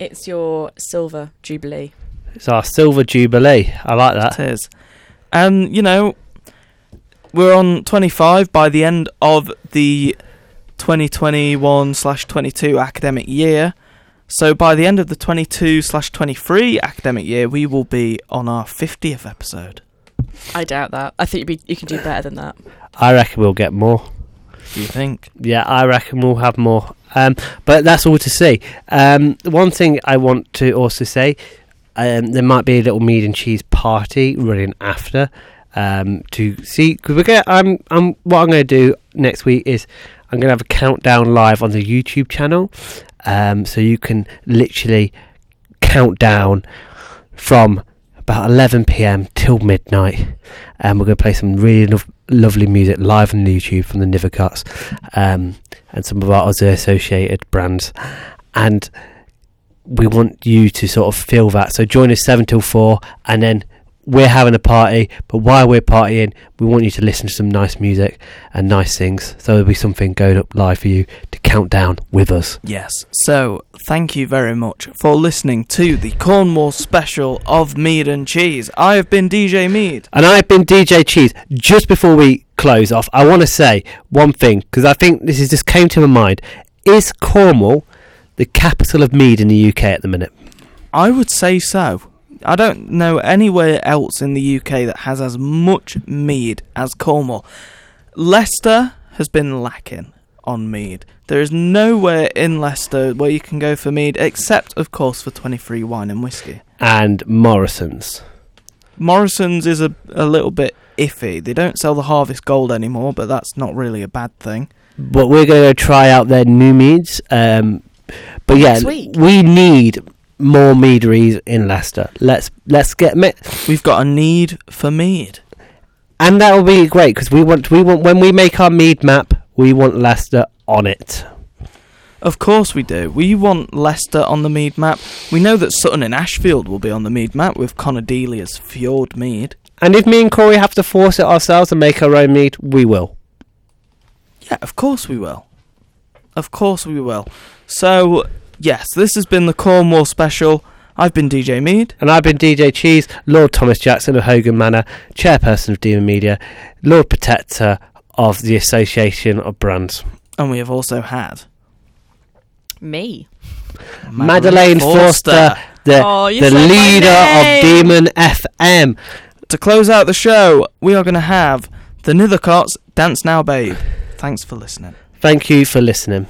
It's your silver jubilee. It's our silver jubilee. I like that. It is. And, you know, we're on 25 by the end of the 2021/22 academic year. So by the end of the 22/23 academic year, we will be on our 50th episode. I doubt that. I think you can do better than that. I reckon we'll get more. Do you think? Yeah, I reckon we'll have more. But that's all to see. One thing I want to also say, there might be a little mead and cheese party running after to see. Cause we're gonna, what I'm going to do next week is I'm going to have a countdown live on the YouTube channel. So you can literally count down from about 11 PM till midnight, and we're going to play some really lovely music live on YouTube from the Nithercotts and some of our other associated brands, and we want you to sort of feel that. So join us 7 till 4, and then we're having a party, but while we're partying we want you to listen to some nice music and nice things, so there'll be something going up live for you to count down with us. Yes, so thank you very much for listening to the Cornwall special of Mead and Cheese. I have been DJ Mead. And I have been DJ Cheese. Just before we close off, I want to say one thing, because I think this just came to my mind. Is Cornwall the capital of mead in the UK at the minute? I would say so. I don't know anywhere else in the UK that has as much mead as Cornwall. Leicester has been lacking on mead. There is nowhere in Leicester where you can go for mead, except, of course, for 23 Wine and Whiskey. And Morrison's. Morrison's is a little bit iffy. They don't sell the Harvest Gold anymore, but that's not really a bad thing. But we're going to try out their new meads. But yeah, we need more meaderies in Leicester. Let's get mead. We've got a need for mead. And that will be great, because we want when we make our mead map, we want Leicester on it. Of course we do. We want Leicester on the mead map. We know that Sutton and Ashfield will be on the mead map with Connadelia's Fjord Mead. And if me and Corey have to force it ourselves and make our own mead, we will. Yeah, of course we will. Of course we will. So, yes, this has been the Cornwall special. I've been DJ Mead. And I've been DJ Cheese, Lord Thomas Jackson of Hogan Manor, chairperson of Demon Media, Lord Protector of the Association of Brands. And we have also had me, Maddie Forster, the leader of Demon FM. To close out the show, we are going to have the Nithercotts, Dance Now Babe. Thanks for listening. Thank you for listening.